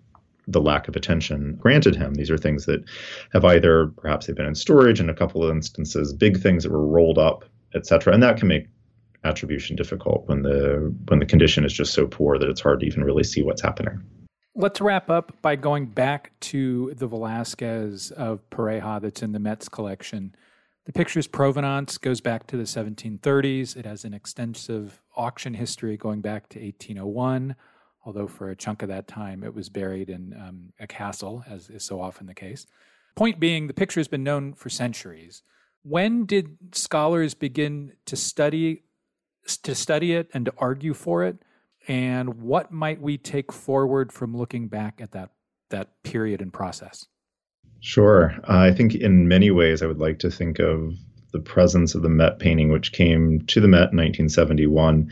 the lack of attention granted him. These are things that have either, perhaps they've been in storage in a couple of instances, big things that were rolled up, etc. And that can make attribution difficult when the condition is just so poor that it's hard to even really see what's happening. Let's wrap up by going back to the Velázquez of Pareja that's in the Met's collection. The picture's provenance goes back to the 1730s. It has an extensive auction history going back to 1801, although for a chunk of that time it was buried in a castle, as is so often the case. Point being, the picture has been known for centuries. When did scholars begin to study it and to argue for it? And what might we take forward from looking back at that period and process? Sure. I think in many ways I would like to think of the presence of the Met painting, which came to the Met in 1971,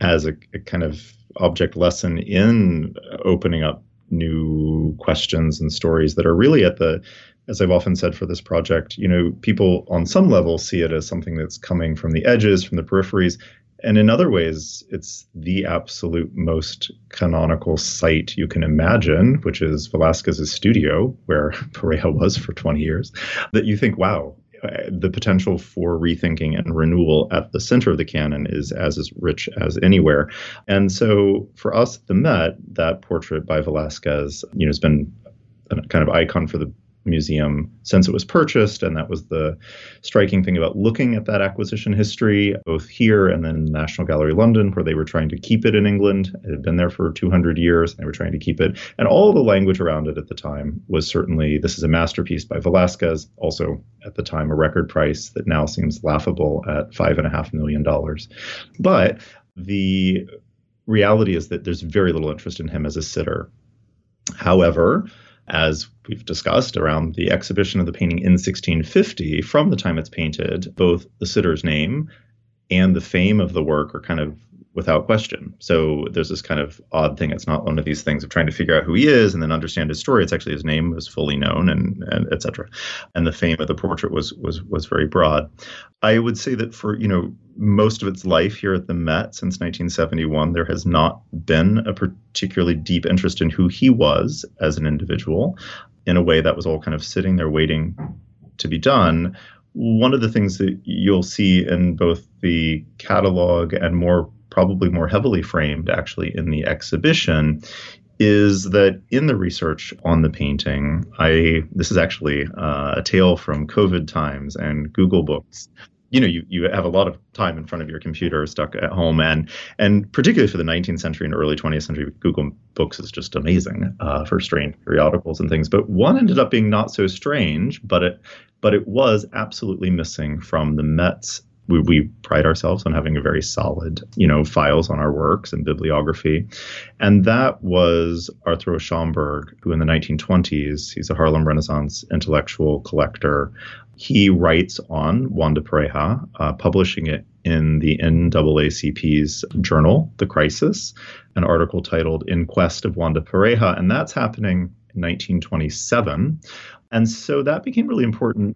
as a kind of object lesson in opening up new questions and stories that are really at the, as I've often said for this project, people on some level see it as something that's coming from the edges, from the peripheries. And in other ways, it's the absolute most canonical site you can imagine, which is Velázquez's studio, where Pareja was for 20 years, that you think, wow, the potential for rethinking and renewal at the center of the canon is as rich as anywhere. And so for us, the Met, that portrait by Velázquez, has been a kind of icon for the museum since it was purchased. And that was the striking thing about looking at that acquisition history, both here and then National Gallery London, where they were trying to keep it in England. It had been there for 200 years. And they were trying to keep it. And all the language around it at the time was certainly, this is a masterpiece by Velázquez, also at the time a record price that now seems laughable at $5.5 million. But the reality is that there's very little interest in him as a sitter. However, as we've discussed, around the exhibition of the painting in 1650, from the time it's painted, both the sitter's name and the fame of the work are kind of without question. So there's this kind of odd thing. It's not one of these things of trying to figure out who he is and then understand his story. It's actually his name was fully known and et cetera. And the fame of the portrait was very broad. I would say that for, most of its life here at the Met since 1971, there has not been a particularly deep interest in who he was as an individual. In a way, that was all kind of sitting there waiting to be done. One of the things that you'll see in both the catalog and probably more heavily framed actually in the exhibition is that in the research on the painting, this is actually a tale from COVID times and Google Books. You have a lot of time in front of your computer stuck at home. And particularly for the 19th century and early 20th century, Google Books is just amazing for strange periodicals and things. But one ended up being not so strange, but it was absolutely missing from the Met's. We pride ourselves on having a very solid, files on our works and bibliography. And that was Arthur Schomburg, who in the 1920s, he's a Harlem Renaissance intellectual collector. He writes on Juan de Pareja, publishing it in the NAACP's journal, The Crisis, an article titled In Quest of Juan de Pareja. And that's happening in 1927. And so that became really important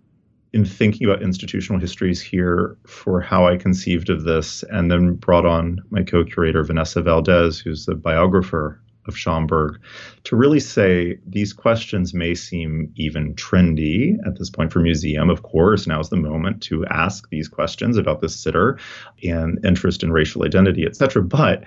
in thinking about institutional histories here for how I conceived of this, and then brought on my co-curator, Vanessa Valdez, who's the biographer of Schomburg, to really say these questions may seem even trendy at this point for museum. Of course, now's the moment to ask these questions about the sitter and interest in racial identity, et cetera. But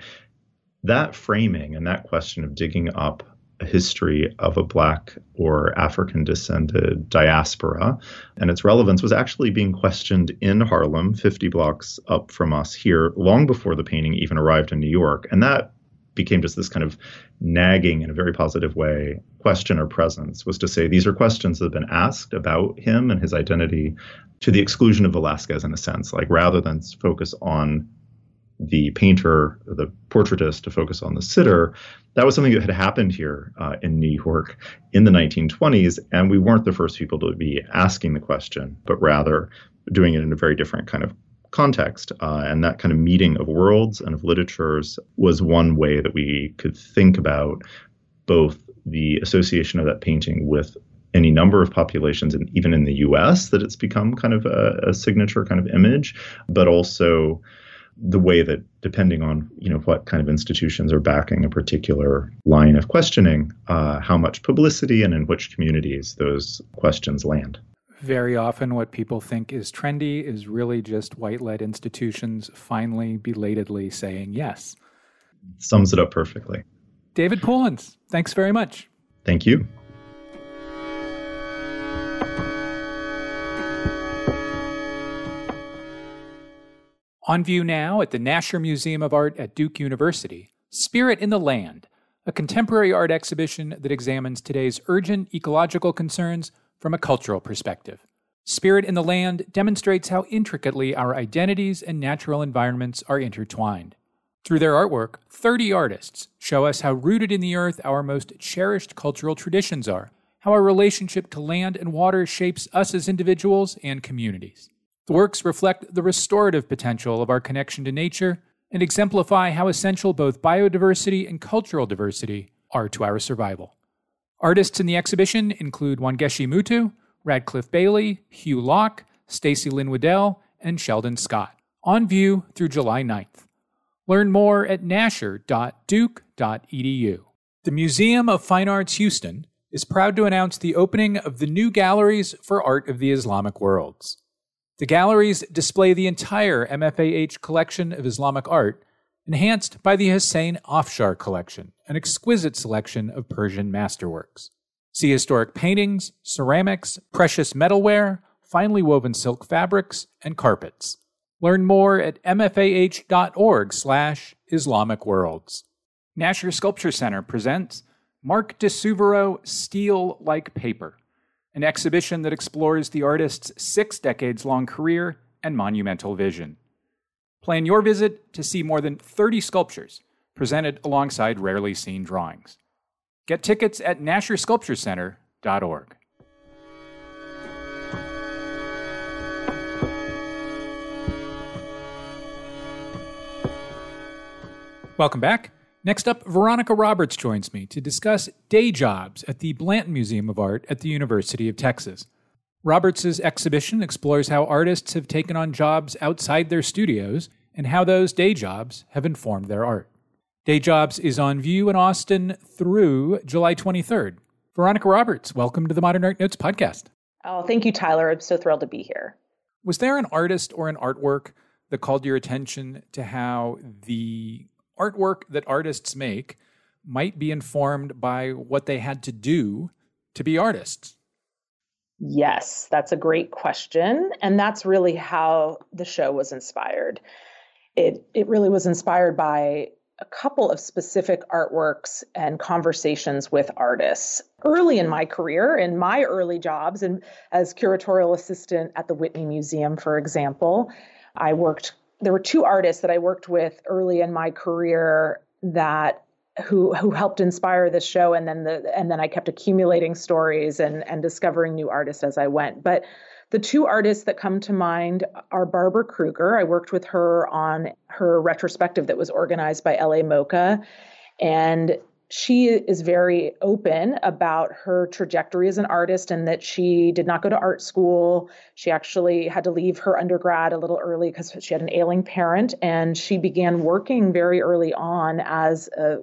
that framing and that question of digging up history of a Black or African-descended diaspora, and its relevance was actually being questioned in Harlem, 50 blocks up from us here, long before the painting even arrived in New York. And that became just this kind of nagging, in a very positive way, question or presence, was to say these are questions that have been asked about him and his identity to the exclusion of Velázquez, in a sense, like rather than focus on the painter, the portraitist, to focus on the sitter. That was something that had happened here in New York in the 1920s, and we weren't the first people to be asking the question, but rather doing it in a very different kind of context. And that kind of meeting of worlds and of literatures was one way that we could think about both the association of that painting with any number of populations, and even in the US, that it's become kind of a signature kind of image, but also the way that, depending on, you know, what kind of institutions are backing a particular line of questioning, how much publicity and in which communities those questions land. Very often what people think is trendy is really just white-led institutions finally belatedly saying yes. Sums it up perfectly. David Pullins, thanks very much. Thank you. On view now at the Nasher Museum of Art at Duke University, Spirit in the Land, a contemporary art exhibition that examines today's urgent ecological concerns from a cultural perspective. Spirit in the Land demonstrates how intricately our identities and natural environments are intertwined. Through their artwork, 30 artists show us how rooted in the earth our most cherished cultural traditions are, how our relationship to land and water shapes us as individuals and communities. The works reflect the restorative potential of our connection to nature and exemplify how essential both biodiversity and cultural diversity are to our survival. Artists in the exhibition include Wangeshi Mutu, Radcliffe Bailey, Hugh Locke, Stacy Lynn Waddell, and Sheldon Scott. On view through July 9th. Learn more at nasher.duke.edu. The Museum of Fine Arts Houston is proud to announce the opening of the new galleries for Art of the Islamic Worlds. The galleries display the entire MFAH collection of Islamic art, enhanced by the Hussein Afshar collection, an exquisite selection of Persian masterworks. See historic paintings, ceramics, precious metalware, finely woven silk fabrics, and carpets. Learn more at mfah.org/Islamic Worlds. Nasher Sculpture Center presents Marc Desouvereaux Steel Like Paper, an exhibition that explores the artist's 6 decades-long career and monumental vision. Plan your visit to see more than 30 sculptures presented alongside rarely seen drawings. Get tickets at NasherSculptureCenter.org. Welcome back. Next up, Veronica Roberts joins me to discuss day jobs at the Blanton Museum of Art at the University of Texas. Roberts' exhibition explores how artists have taken on jobs outside their studios and how those day jobs have informed their art. Day Jobs is on view in Austin through July 23rd. Veronica Roberts, welcome to the Modern Art Notes podcast. Oh, thank you, Tyler. I'm so thrilled to be here. Was there an artist or an artwork that called your attention to how the artwork that artists make might be informed by what they had to do to be artists? Yes, that's a great question. And that's really how the show was inspired. It really was inspired by a couple of specific artworks and conversations with artists. Early in my career, in my early jobs, and as curatorial assistant at the Whitney Museum, for example, there were 2 artists that I worked with early in my career that who helped inspire this show, and then I kept accumulating stories and discovering new artists as I went. But the 2 artists that come to mind are Barbara Kruger. I worked with her on her retrospective that was organized by LA MoCA, and she is very open about her trajectory as an artist and that she did not go to art school. She actually had to leave her undergrad a little early because she had an ailing parent, and she began working very early on as a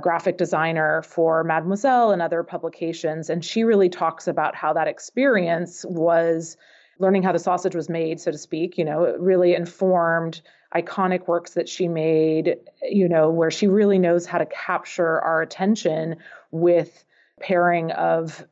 graphic designer for Mademoiselle and other publications. And she really talks about how that experience was learning how the sausage was made, so to speak. You know, it really informed iconic works that she made, you know, where she really knows how to capture our attention with pairing of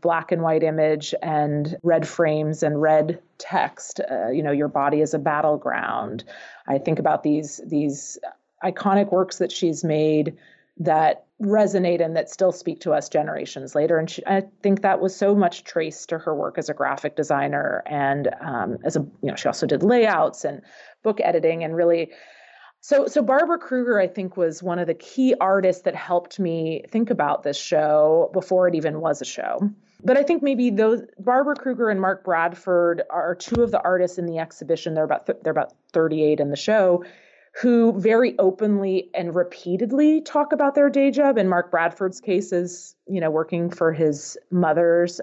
black and white image and red frames and red text. You know, your body is a battleground. I think about these iconic works that she's made that resonate and that still speak to us generations later. And I think that was so much traced to her work as a graphic designer and she also did layouts and book editing and really. So Barbara Kruger, I think, was one of the key artists that helped me think about this show before it even was a show. But I think maybe those Barbara Kruger and Mark Bradford are two of the artists in the exhibition. They're about 38 in the show, who very openly and repeatedly talk about their day job. In Mark Bradford's case, is, you know, working for his mother's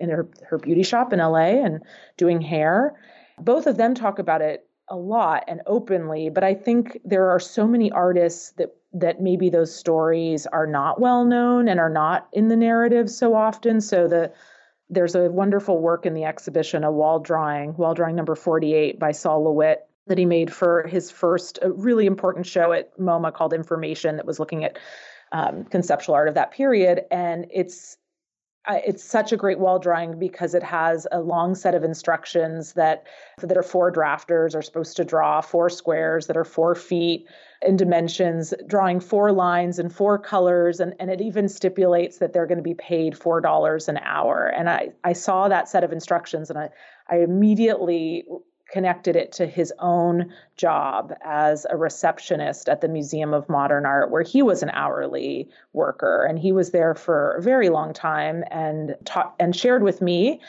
in her beauty shop in LA and doing hair. Both of them talk about it a lot and openly, but I think there are so many artists that maybe those stories are not well known and are not in the narrative so often. So there's a wonderful work in the exhibition, a wall drawing number 48 by Saul LeWitt that he made for his first really important show at MoMA called Information, that was looking at conceptual art of that period. And it's such a great wall drawing because it has a long set of instructions that are 4 drafters are supposed to draw 4 squares that are 4 feet in dimensions, drawing 4 lines and 4 colors. And it even stipulates that they're going to be paid $4 an hour. And I saw that set of instructions and I immediately connected it to his own job as a receptionist at the Museum of Modern Art, where he was an hourly worker, and he was there for a very long time and taught and shared with me,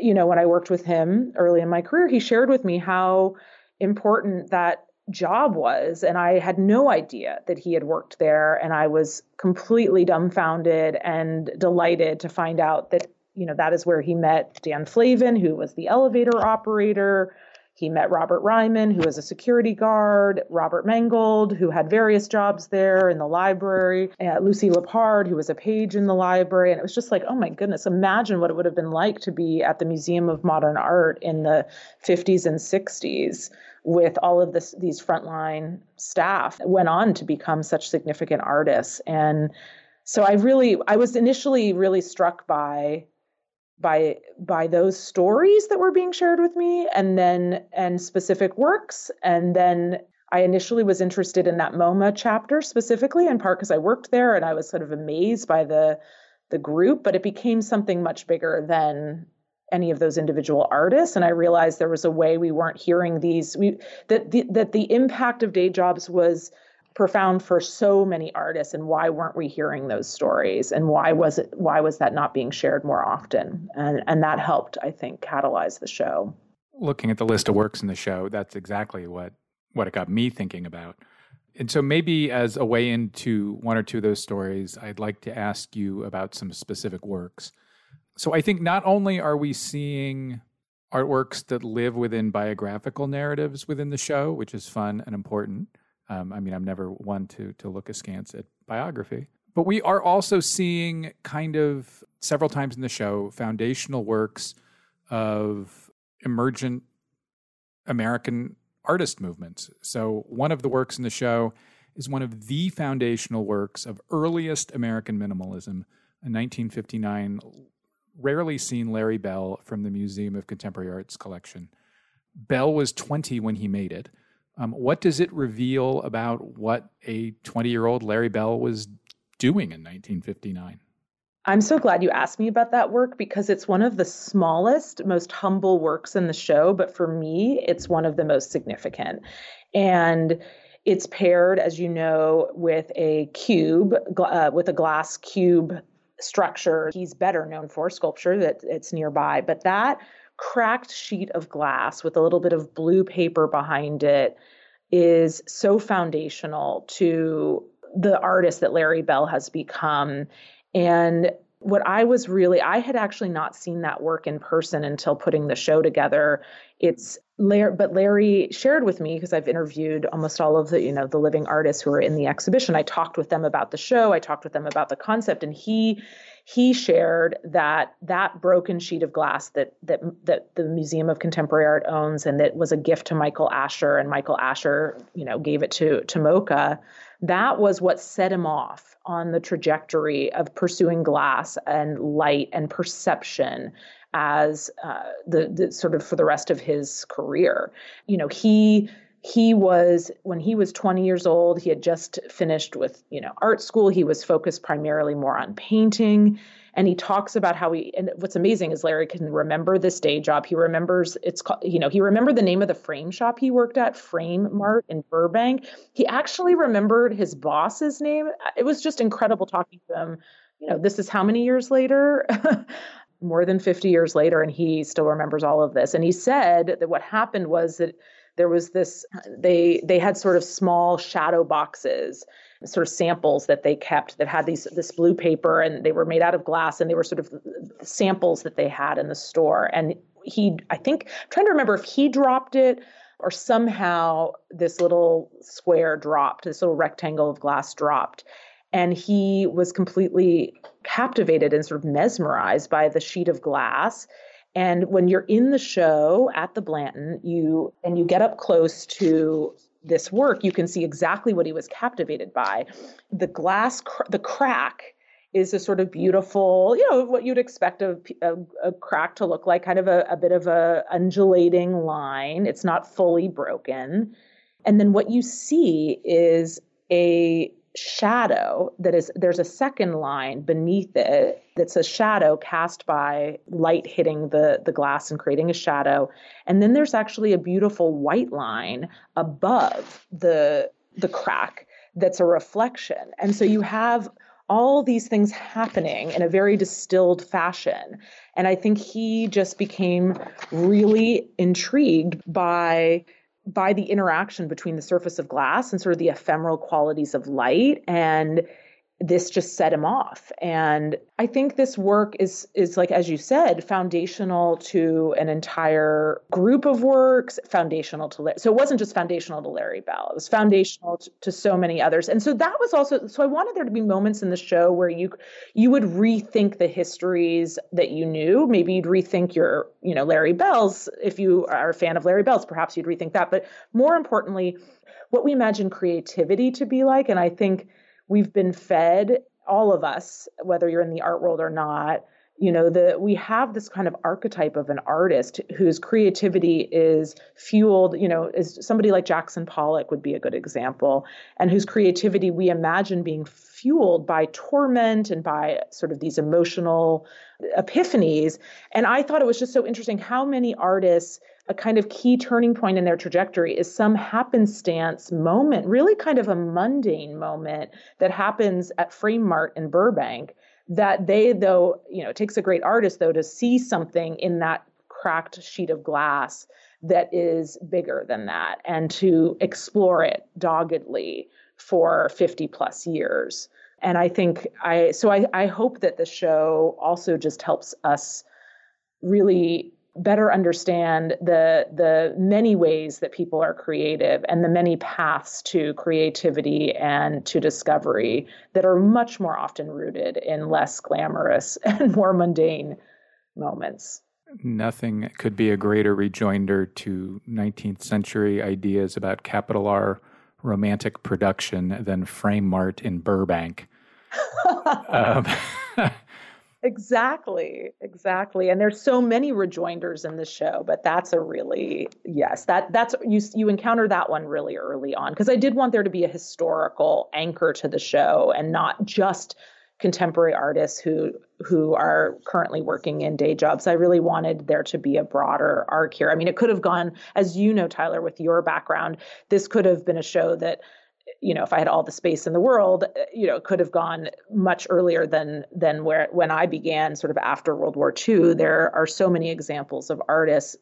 you know, when I worked with him early in my career, he shared with me how important that job was. And I had no idea that he had worked there. And I was completely dumbfounded and delighted to find out that, you know, that is where he met Dan Flavin, who was the elevator operator. He met Robert Ryman, who was a security guard, Robert Mangold, who had various jobs there in the library, Lucy Lippard, who was a page in the library. And it was just like, oh my goodness, imagine what it would have been like to be at the Museum of Modern Art in the 50s and 60s with all of these frontline staff that went on to become such significant artists. And so I was initially really struck by those stories that were being shared with me and specific works. And then I initially was interested in that MoMA chapter specifically, in part because I worked there and I was sort of amazed by the group, but it became something much bigger than any of those individual artists. And I realized there was a way we weren't hearing that the impact of day jobs was profound for so many artists, and why weren't we hearing those stories, and why was that not being shared more often? And that helped, I think, catalyze the show. Looking at the list of works in the show, that's exactly what it got me thinking about. And so maybe as a way into one or two of those stories, I'd like to ask you about some specific works. So I think not only are we seeing artworks that live within biographical narratives within the show, which is fun and important. I'm never one to look askance at biography. But we are also seeing kind of several times in the show foundational works of emergent American artist movements. So one of the works in the show is one of the foundational works of earliest American minimalism, a 1959 rarely seen Larry Bell from the Museum of Contemporary Art's collection. Bell was 20 when he made it. What does it reveal about what a 20-year-old Larry Bell was doing in 1959? I'm so glad you asked me about that work, because it's one of the smallest, most humble works in the show. But for me, it's one of the most significant. And it's paired, as you know, with a cube, with a glass cube structure. He's better known for sculpture, that it's nearby. But that cracked sheet of glass with a little bit of blue paper behind it is so foundational to the artist that Larry Bell has become. And what I had actually not seen that work in person until putting the show together. But Larry shared with me, because I've interviewed almost all of the, you know, the living artists who are in the exhibition. I talked with them about the show. I talked with them about the concept, and he he shared that that broken sheet of glass that the Museum of Contemporary Art owns, and that was a gift to Michael Asher, and Michael Asher, gave it to MoCA. That was what set him off on the trajectory of pursuing glass and light and perception as the sort of for the rest of his career. He was, when he was 20 years old, he had just finished with, art school. He was focused primarily more on painting. And he talks about how and what's amazing is Larry can remember this day job. He remembers he remembered the name of the frame shop he worked at, Frame Mart in Burbank. He actually remembered his boss's name. It was just incredible talking to him. This is how many years later? More than 50 years later, and he still remembers all of this. And he said that what happened was that there was this, they had sort of small shadow boxes, sort of samples that they kept that had this blue paper, and they were made out of glass, and they were sort of samples that they had in the store. And I'm trying to remember if he dropped it or somehow this little square dropped, this little rectangle of glass dropped. And he was completely captivated and sort of mesmerized by the sheet of glass. And when you're in the show at the Blanton, you get up close to this work, you can see exactly what he was captivated by. The glass, the crack is a sort of beautiful, what you'd expect a crack to look like, kind of a bit of a undulating line. It's not fully broken. And then what you see is a shadow there's a second line beneath it that's a shadow cast by light hitting the glass and creating a shadow. And then there's actually a beautiful white line above the crack that's a reflection. And so you have all these things happening in a very distilled fashion. And I think he just became really intrigued by the interaction between the surface of glass and sort of the ephemeral qualities of light. And this just set him off. And I think this work is like, as you said, foundational to an entire group of works, foundational to, so it wasn't just foundational to Larry Bell, it was foundational to so many others. And so that was also, so I wanted there to be moments in the show where you would rethink the histories that you knew. Maybe you'd rethink your, Larry Bell's, if you are a fan of Larry Bell's, perhaps you'd rethink that. But more importantly, what we imagine creativity to be like. And I think we've been fed, all of us, whether you're in the art world or not, we have this kind of archetype of an artist whose creativity is fueled, is somebody like Jackson Pollock would be a good example, and whose creativity we imagine being fueled by torment and by sort of these emotional epiphanies. And I thought it was just so interesting how many artists, a kind of key turning point in their trajectory is some happenstance moment, really kind of a mundane moment that happens at Frame Mart in Burbank, that they, though, it takes a great artist, though, to see something in that cracked sheet of glass that is bigger than that and to explore it doggedly for 50 plus years. And I think I hope that the show also just helps us really better understand the many ways that people are creative and the many paths to creativity and to discovery that are much more often rooted in less glamorous and more mundane moments. Nothing could be a greater rejoinder to 19th century ideas about capital R romantic production than Frame Mart in Burbank. Exactly. And there's so many rejoinders in the show, but that's a really, yes, that's you encounter that one really early on, because I did want there to be a historical anchor to the show and not just contemporary artists who are currently working in day jobs. I really wanted there to be a broader arc here. I mean, it could have gone, as Tyler, with your background, this could have been a show that, if I had all the space in the world, it could have gone much earlier than when I began, sort of after World War II. There are so many examples of artists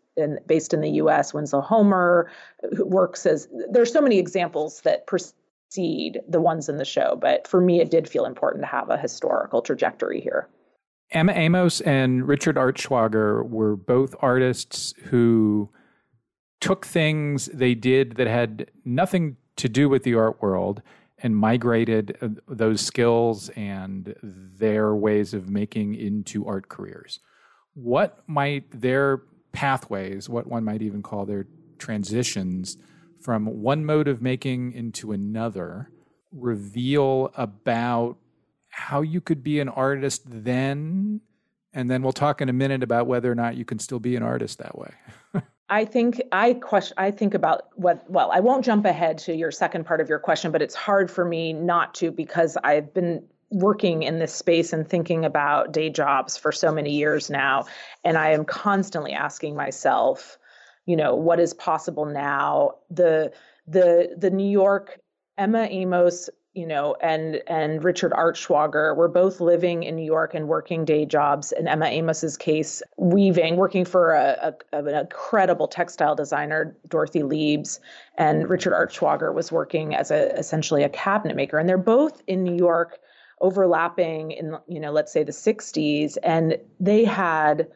based in the U.S., Winslow Homer, who works as, there's so many examples that precede the ones in the show. But for me, it did feel important to have a historical trajectory here. Emma Amos and Richard Artschwager were both artists who took things they did that had nothing to do with the art world and migrated those skills and their ways of making into art careers. What might their pathways, what one might even call their transitions from one mode of making into another, reveal about how you could be an artist then? And then we'll talk in a minute about whether or not you can still be an artist that way. I won't jump ahead to your second part of your question, but it's hard for me not to, because I've been working in this space and thinking about day jobs for so many years now. And I am constantly asking myself, what is possible now? The New York Emma Amos, and Richard Artschwager were both living in New York and working day jobs. In Emma Amos's case, working for an incredible textile designer, Dorothy Leibs, and Richard Artschwager was working as essentially a cabinet maker. And they're both in New York, overlapping in, let's say the 60s. And they had,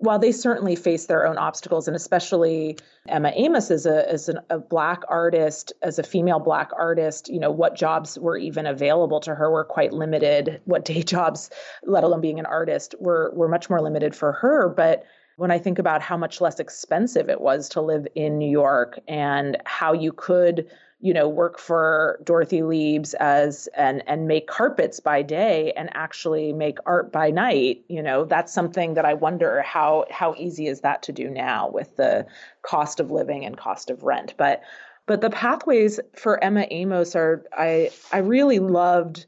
while they certainly faced their own obstacles, and especially Emma Amos as a Black artist, as a female Black artist, what jobs were even available to her were quite limited. What day jobs, let alone being an artist, were much more limited for her. But when I think about how much less expensive it was to live in New York and how you could, work for Dorothy Leibs and make carpets by day and actually make art by night, that's something that I wonder how easy is that to do now with the cost of living and cost of rent. But the pathways for Emma Amos are, I really loved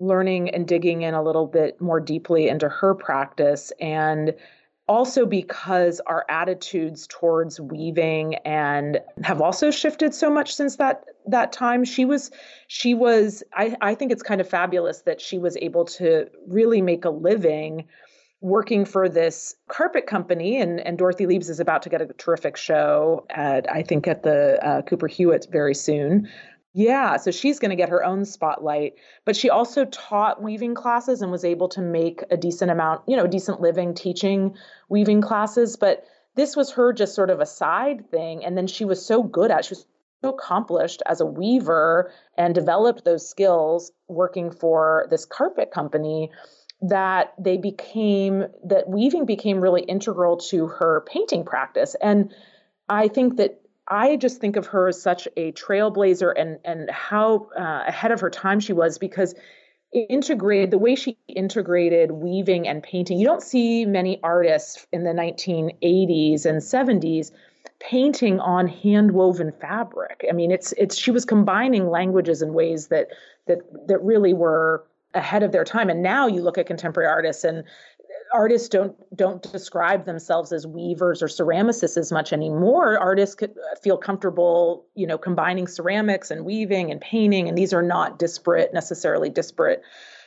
learning and digging in a little bit more deeply into her practice, and also because our attitudes towards weaving and have also shifted so much since that time. She was I think it's kind of fabulous that she was able to really make a living working for this carpet company. And Dorothy Leibs is about to get a terrific show at the Cooper Hewitt very soon. Yeah, so she's going to get her own spotlight, but she also taught weaving classes and was able to make a decent amount, decent living teaching weaving classes. But this was her just sort of a side thing. And then she was so good at, she was so accomplished as a weaver and developed those skills working for this carpet company that that weaving became really integral to her painting practice. And I think that I just think of her as such a trailblazer and how ahead of her time she was, because the way she integrated weaving and painting. You don't see many artists in the 1980s and 70s painting on hand-woven fabric. I mean, she was combining languages in ways that really were ahead of their time. And now you look at contemporary artists, and artists don't describe themselves as weavers or ceramicists as much anymore. Artists could feel comfortable, combining ceramics and weaving and painting, and these are not necessarily disparate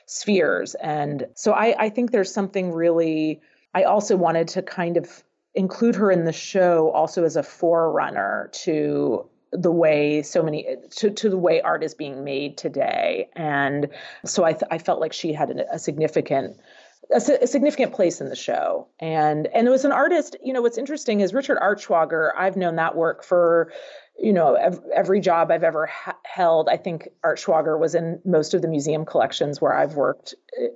spheres. And so I think there's something really, I also wanted to kind of include her in the show also as a forerunner to the way the way art is being made today. And so I felt like she had a significant place in the show. And it was an artist, what's interesting is Richard Artschwager, I've known that work for, every job I've ever held. I think Artschwager was in most of the museum collections where I've worked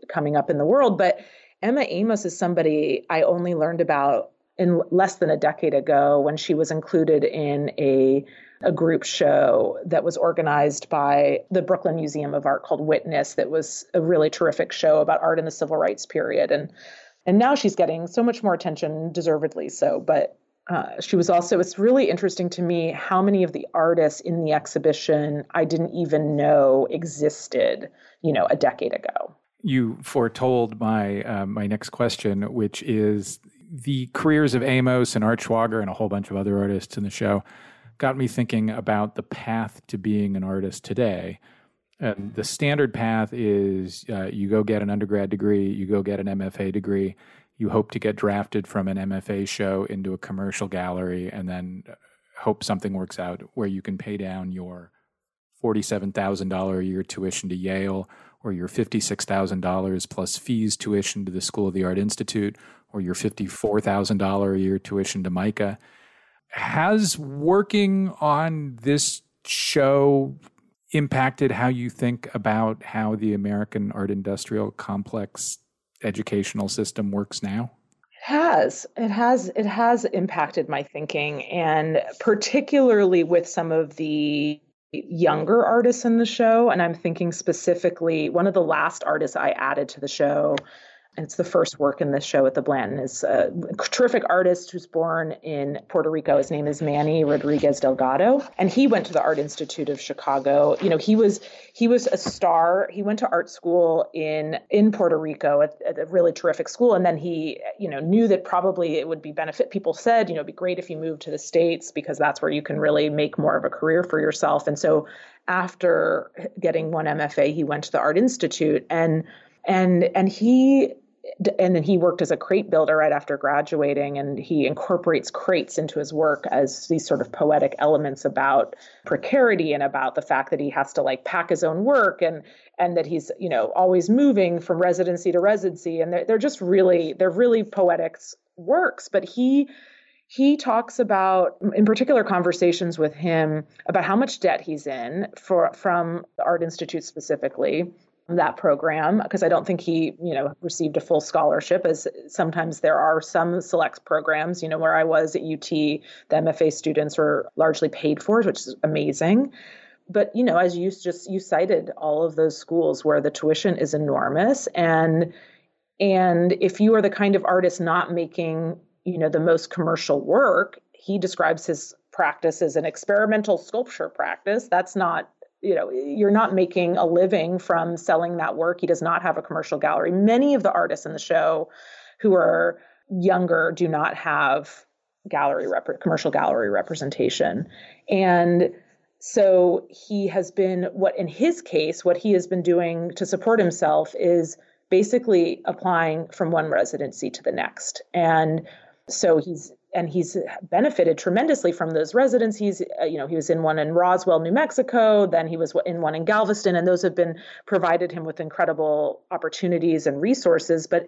coming up in the world. But Emma Amos is somebody I only learned about in less than a decade ago when she was included in a group show that was organized by the Brooklyn Museum of Art called Witness, that was a really terrific show about art in the civil rights period. And now she's getting so much more attention, deservedly so. But she was also, it's really interesting to me how many of the artists in the exhibition I didn't even know existed, a decade ago. You foretold my next question, which is the careers of Amos and Artschwager and a whole bunch of other artists in the show got me thinking about the path to being an artist today. And the standard path is you go get an undergrad degree, you go get an MFA degree, you hope to get drafted from an MFA show into a commercial gallery, and then hope something works out where you can pay down your $47,000 a year tuition to Yale, or your $56,000 plus fees tuition to the School of the Art Institute, or your $54,000 a year tuition to MICA. Has working on this show impacted how you think about how the American art industrial complex educational system works now? It has impacted my thinking, and particularly with some of the younger artists in the show. And I'm thinking specifically, one of the last artists I added to the show, and it's the first work in this show at the Blanton, is a terrific artist who's born in Puerto Rico. His name is Manny Rodriguez Delgado. And he went to the Art Institute of Chicago. You know, he was a star. He went to art school in Puerto Rico at a really terrific school. And then he, you know, knew that probably it would be benefit. People said, you know, it'd be great if you moved to the States because that's where you can really make more of a career for yourself. And so after getting one MFA, he went to the Art Institute, and then he worked as a crate builder right after graduating, and he incorporates crates into his work as these sort of poetic elements about precarity and about the fact that he has to like pack his own work and that he's, you know, always moving from residency to residency. And they're just really, they're really poetic works. But he talks about, in particular conversations with him, about how much debt he's in from the Art Institute specifically, that program, because I don't think he, you know, received a full scholarship, as sometimes there are some select programs, you know, where I was at UT, the MFA students were largely paid for it, which is amazing. But, you know, as you cited, all of those schools where the tuition is enormous. And if you are the kind of artist not making, you know, the most commercial work, he describes his practice as an experimental sculpture practice. That's not, you know, you're not making a living from selling that work. He does not have a commercial gallery. Many of the artists in the show who are younger do not have commercial gallery representation. And so he has been, what he has been doing to support himself is basically applying from one residency to the next. And so he's benefited tremendously from those residencies. You know, he was in one in Roswell, New Mexico. Then he was in one in Galveston, and those have provided him with incredible opportunities and resources. But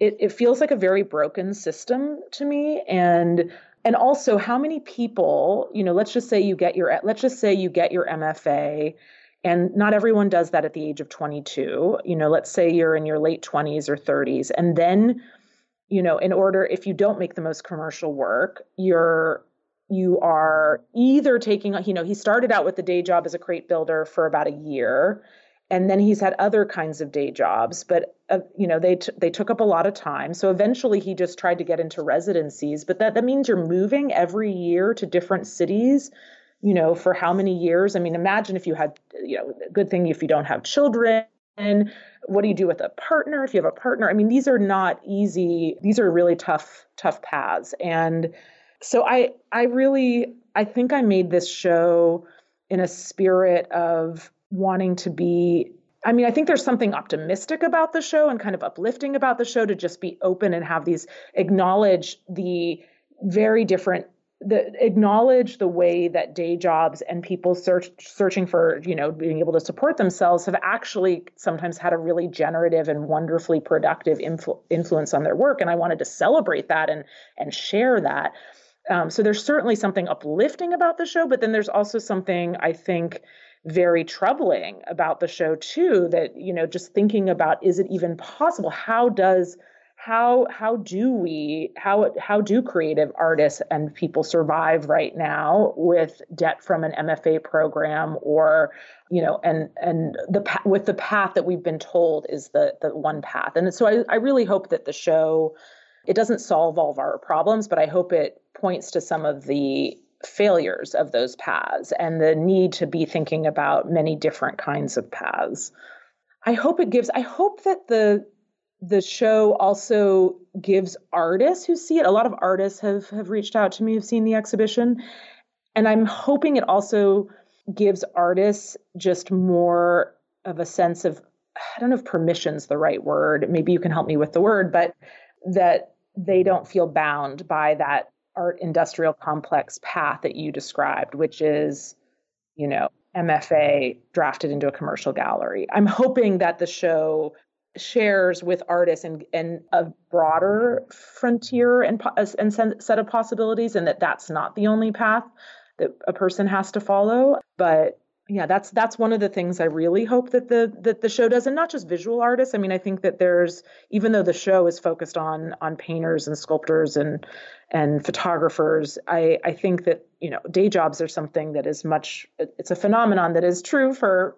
it feels like a very broken system to me. And also, how many people, you know, let's just say you get your MFA, and not everyone does that at the age of 22. You know, let's say you're in your late 20s or 30s, and then, you know, if you don't make the most commercial work, you are either taking, you know, he started out with the day job as a crate builder for about a year, and then he's had other kinds of day jobs, but you know, they took up a lot of time. So eventually he just tried to get into residencies, but that means you're moving every year to different cities, you know, for how many years? I mean, imagine if you had, you know, good thing if you don't have children. And what do you do with a partner? If you have a partner, I mean, these are not easy. These are really tough paths. And so I think I made this show in a spirit of wanting to be, I mean, I think there's something optimistic about the show and kind of uplifting about the show, to just be open and acknowledge the very different, acknowledge the way that day jobs and people searching for, you know, being able to support themselves have actually sometimes had a really generative and wonderfully productive influence on their work. And I wanted to celebrate that and share that. So there's certainly something uplifting about the show, but then there's also something, I think, very troubling about the show too, that, you know, just thinking about, is it even possible? How do creative artists and people survive right now with debt from an MFA program, or, you know, with the path that we've been told is the one path. And so I really hope that the show, it doesn't solve all of our problems, but I hope it points to some of the failures of those paths and the need to be thinking about many different kinds of paths. I hope that the show also gives artists who see it. A lot of artists have reached out to me, have seen the exhibition. And I'm hoping it also gives artists just more of a sense of, I don't know if permission's the right word. Maybe you can help me with the word, but that they don't feel bound by that art industrial complex path that you described, which is, you know, MFA drafted into a commercial gallery. I'm hoping that the show shares with artists and a broader frontier and set of possibilities, and that's not the only path that a person has to follow. But Yeah, that's one of the things I really hope that the show does, and not just visual artists. I mean, I think that there's, even though the show is focused on painters and sculptors and photographers, I think that, you know, day jobs are something that is much, it's a phenomenon that is true for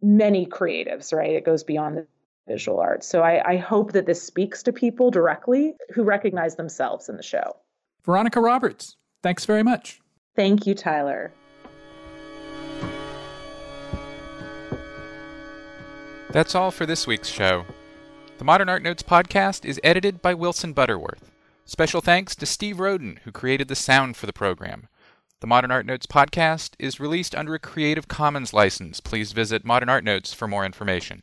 many creatives, right? It goes beyond the visual arts. So I hope that this speaks to people directly who recognize themselves in the show. Veronica Roberts, thanks very much. Thank you, Tyler. That's all for this week's show. The Modern Art Notes podcast is edited by Wilson Butterworth. Special thanks to Steve Roden, who created the sound for the program. The Modern Art Notes podcast is released under a Creative Commons license. Please visit Modern Art Notes for more information.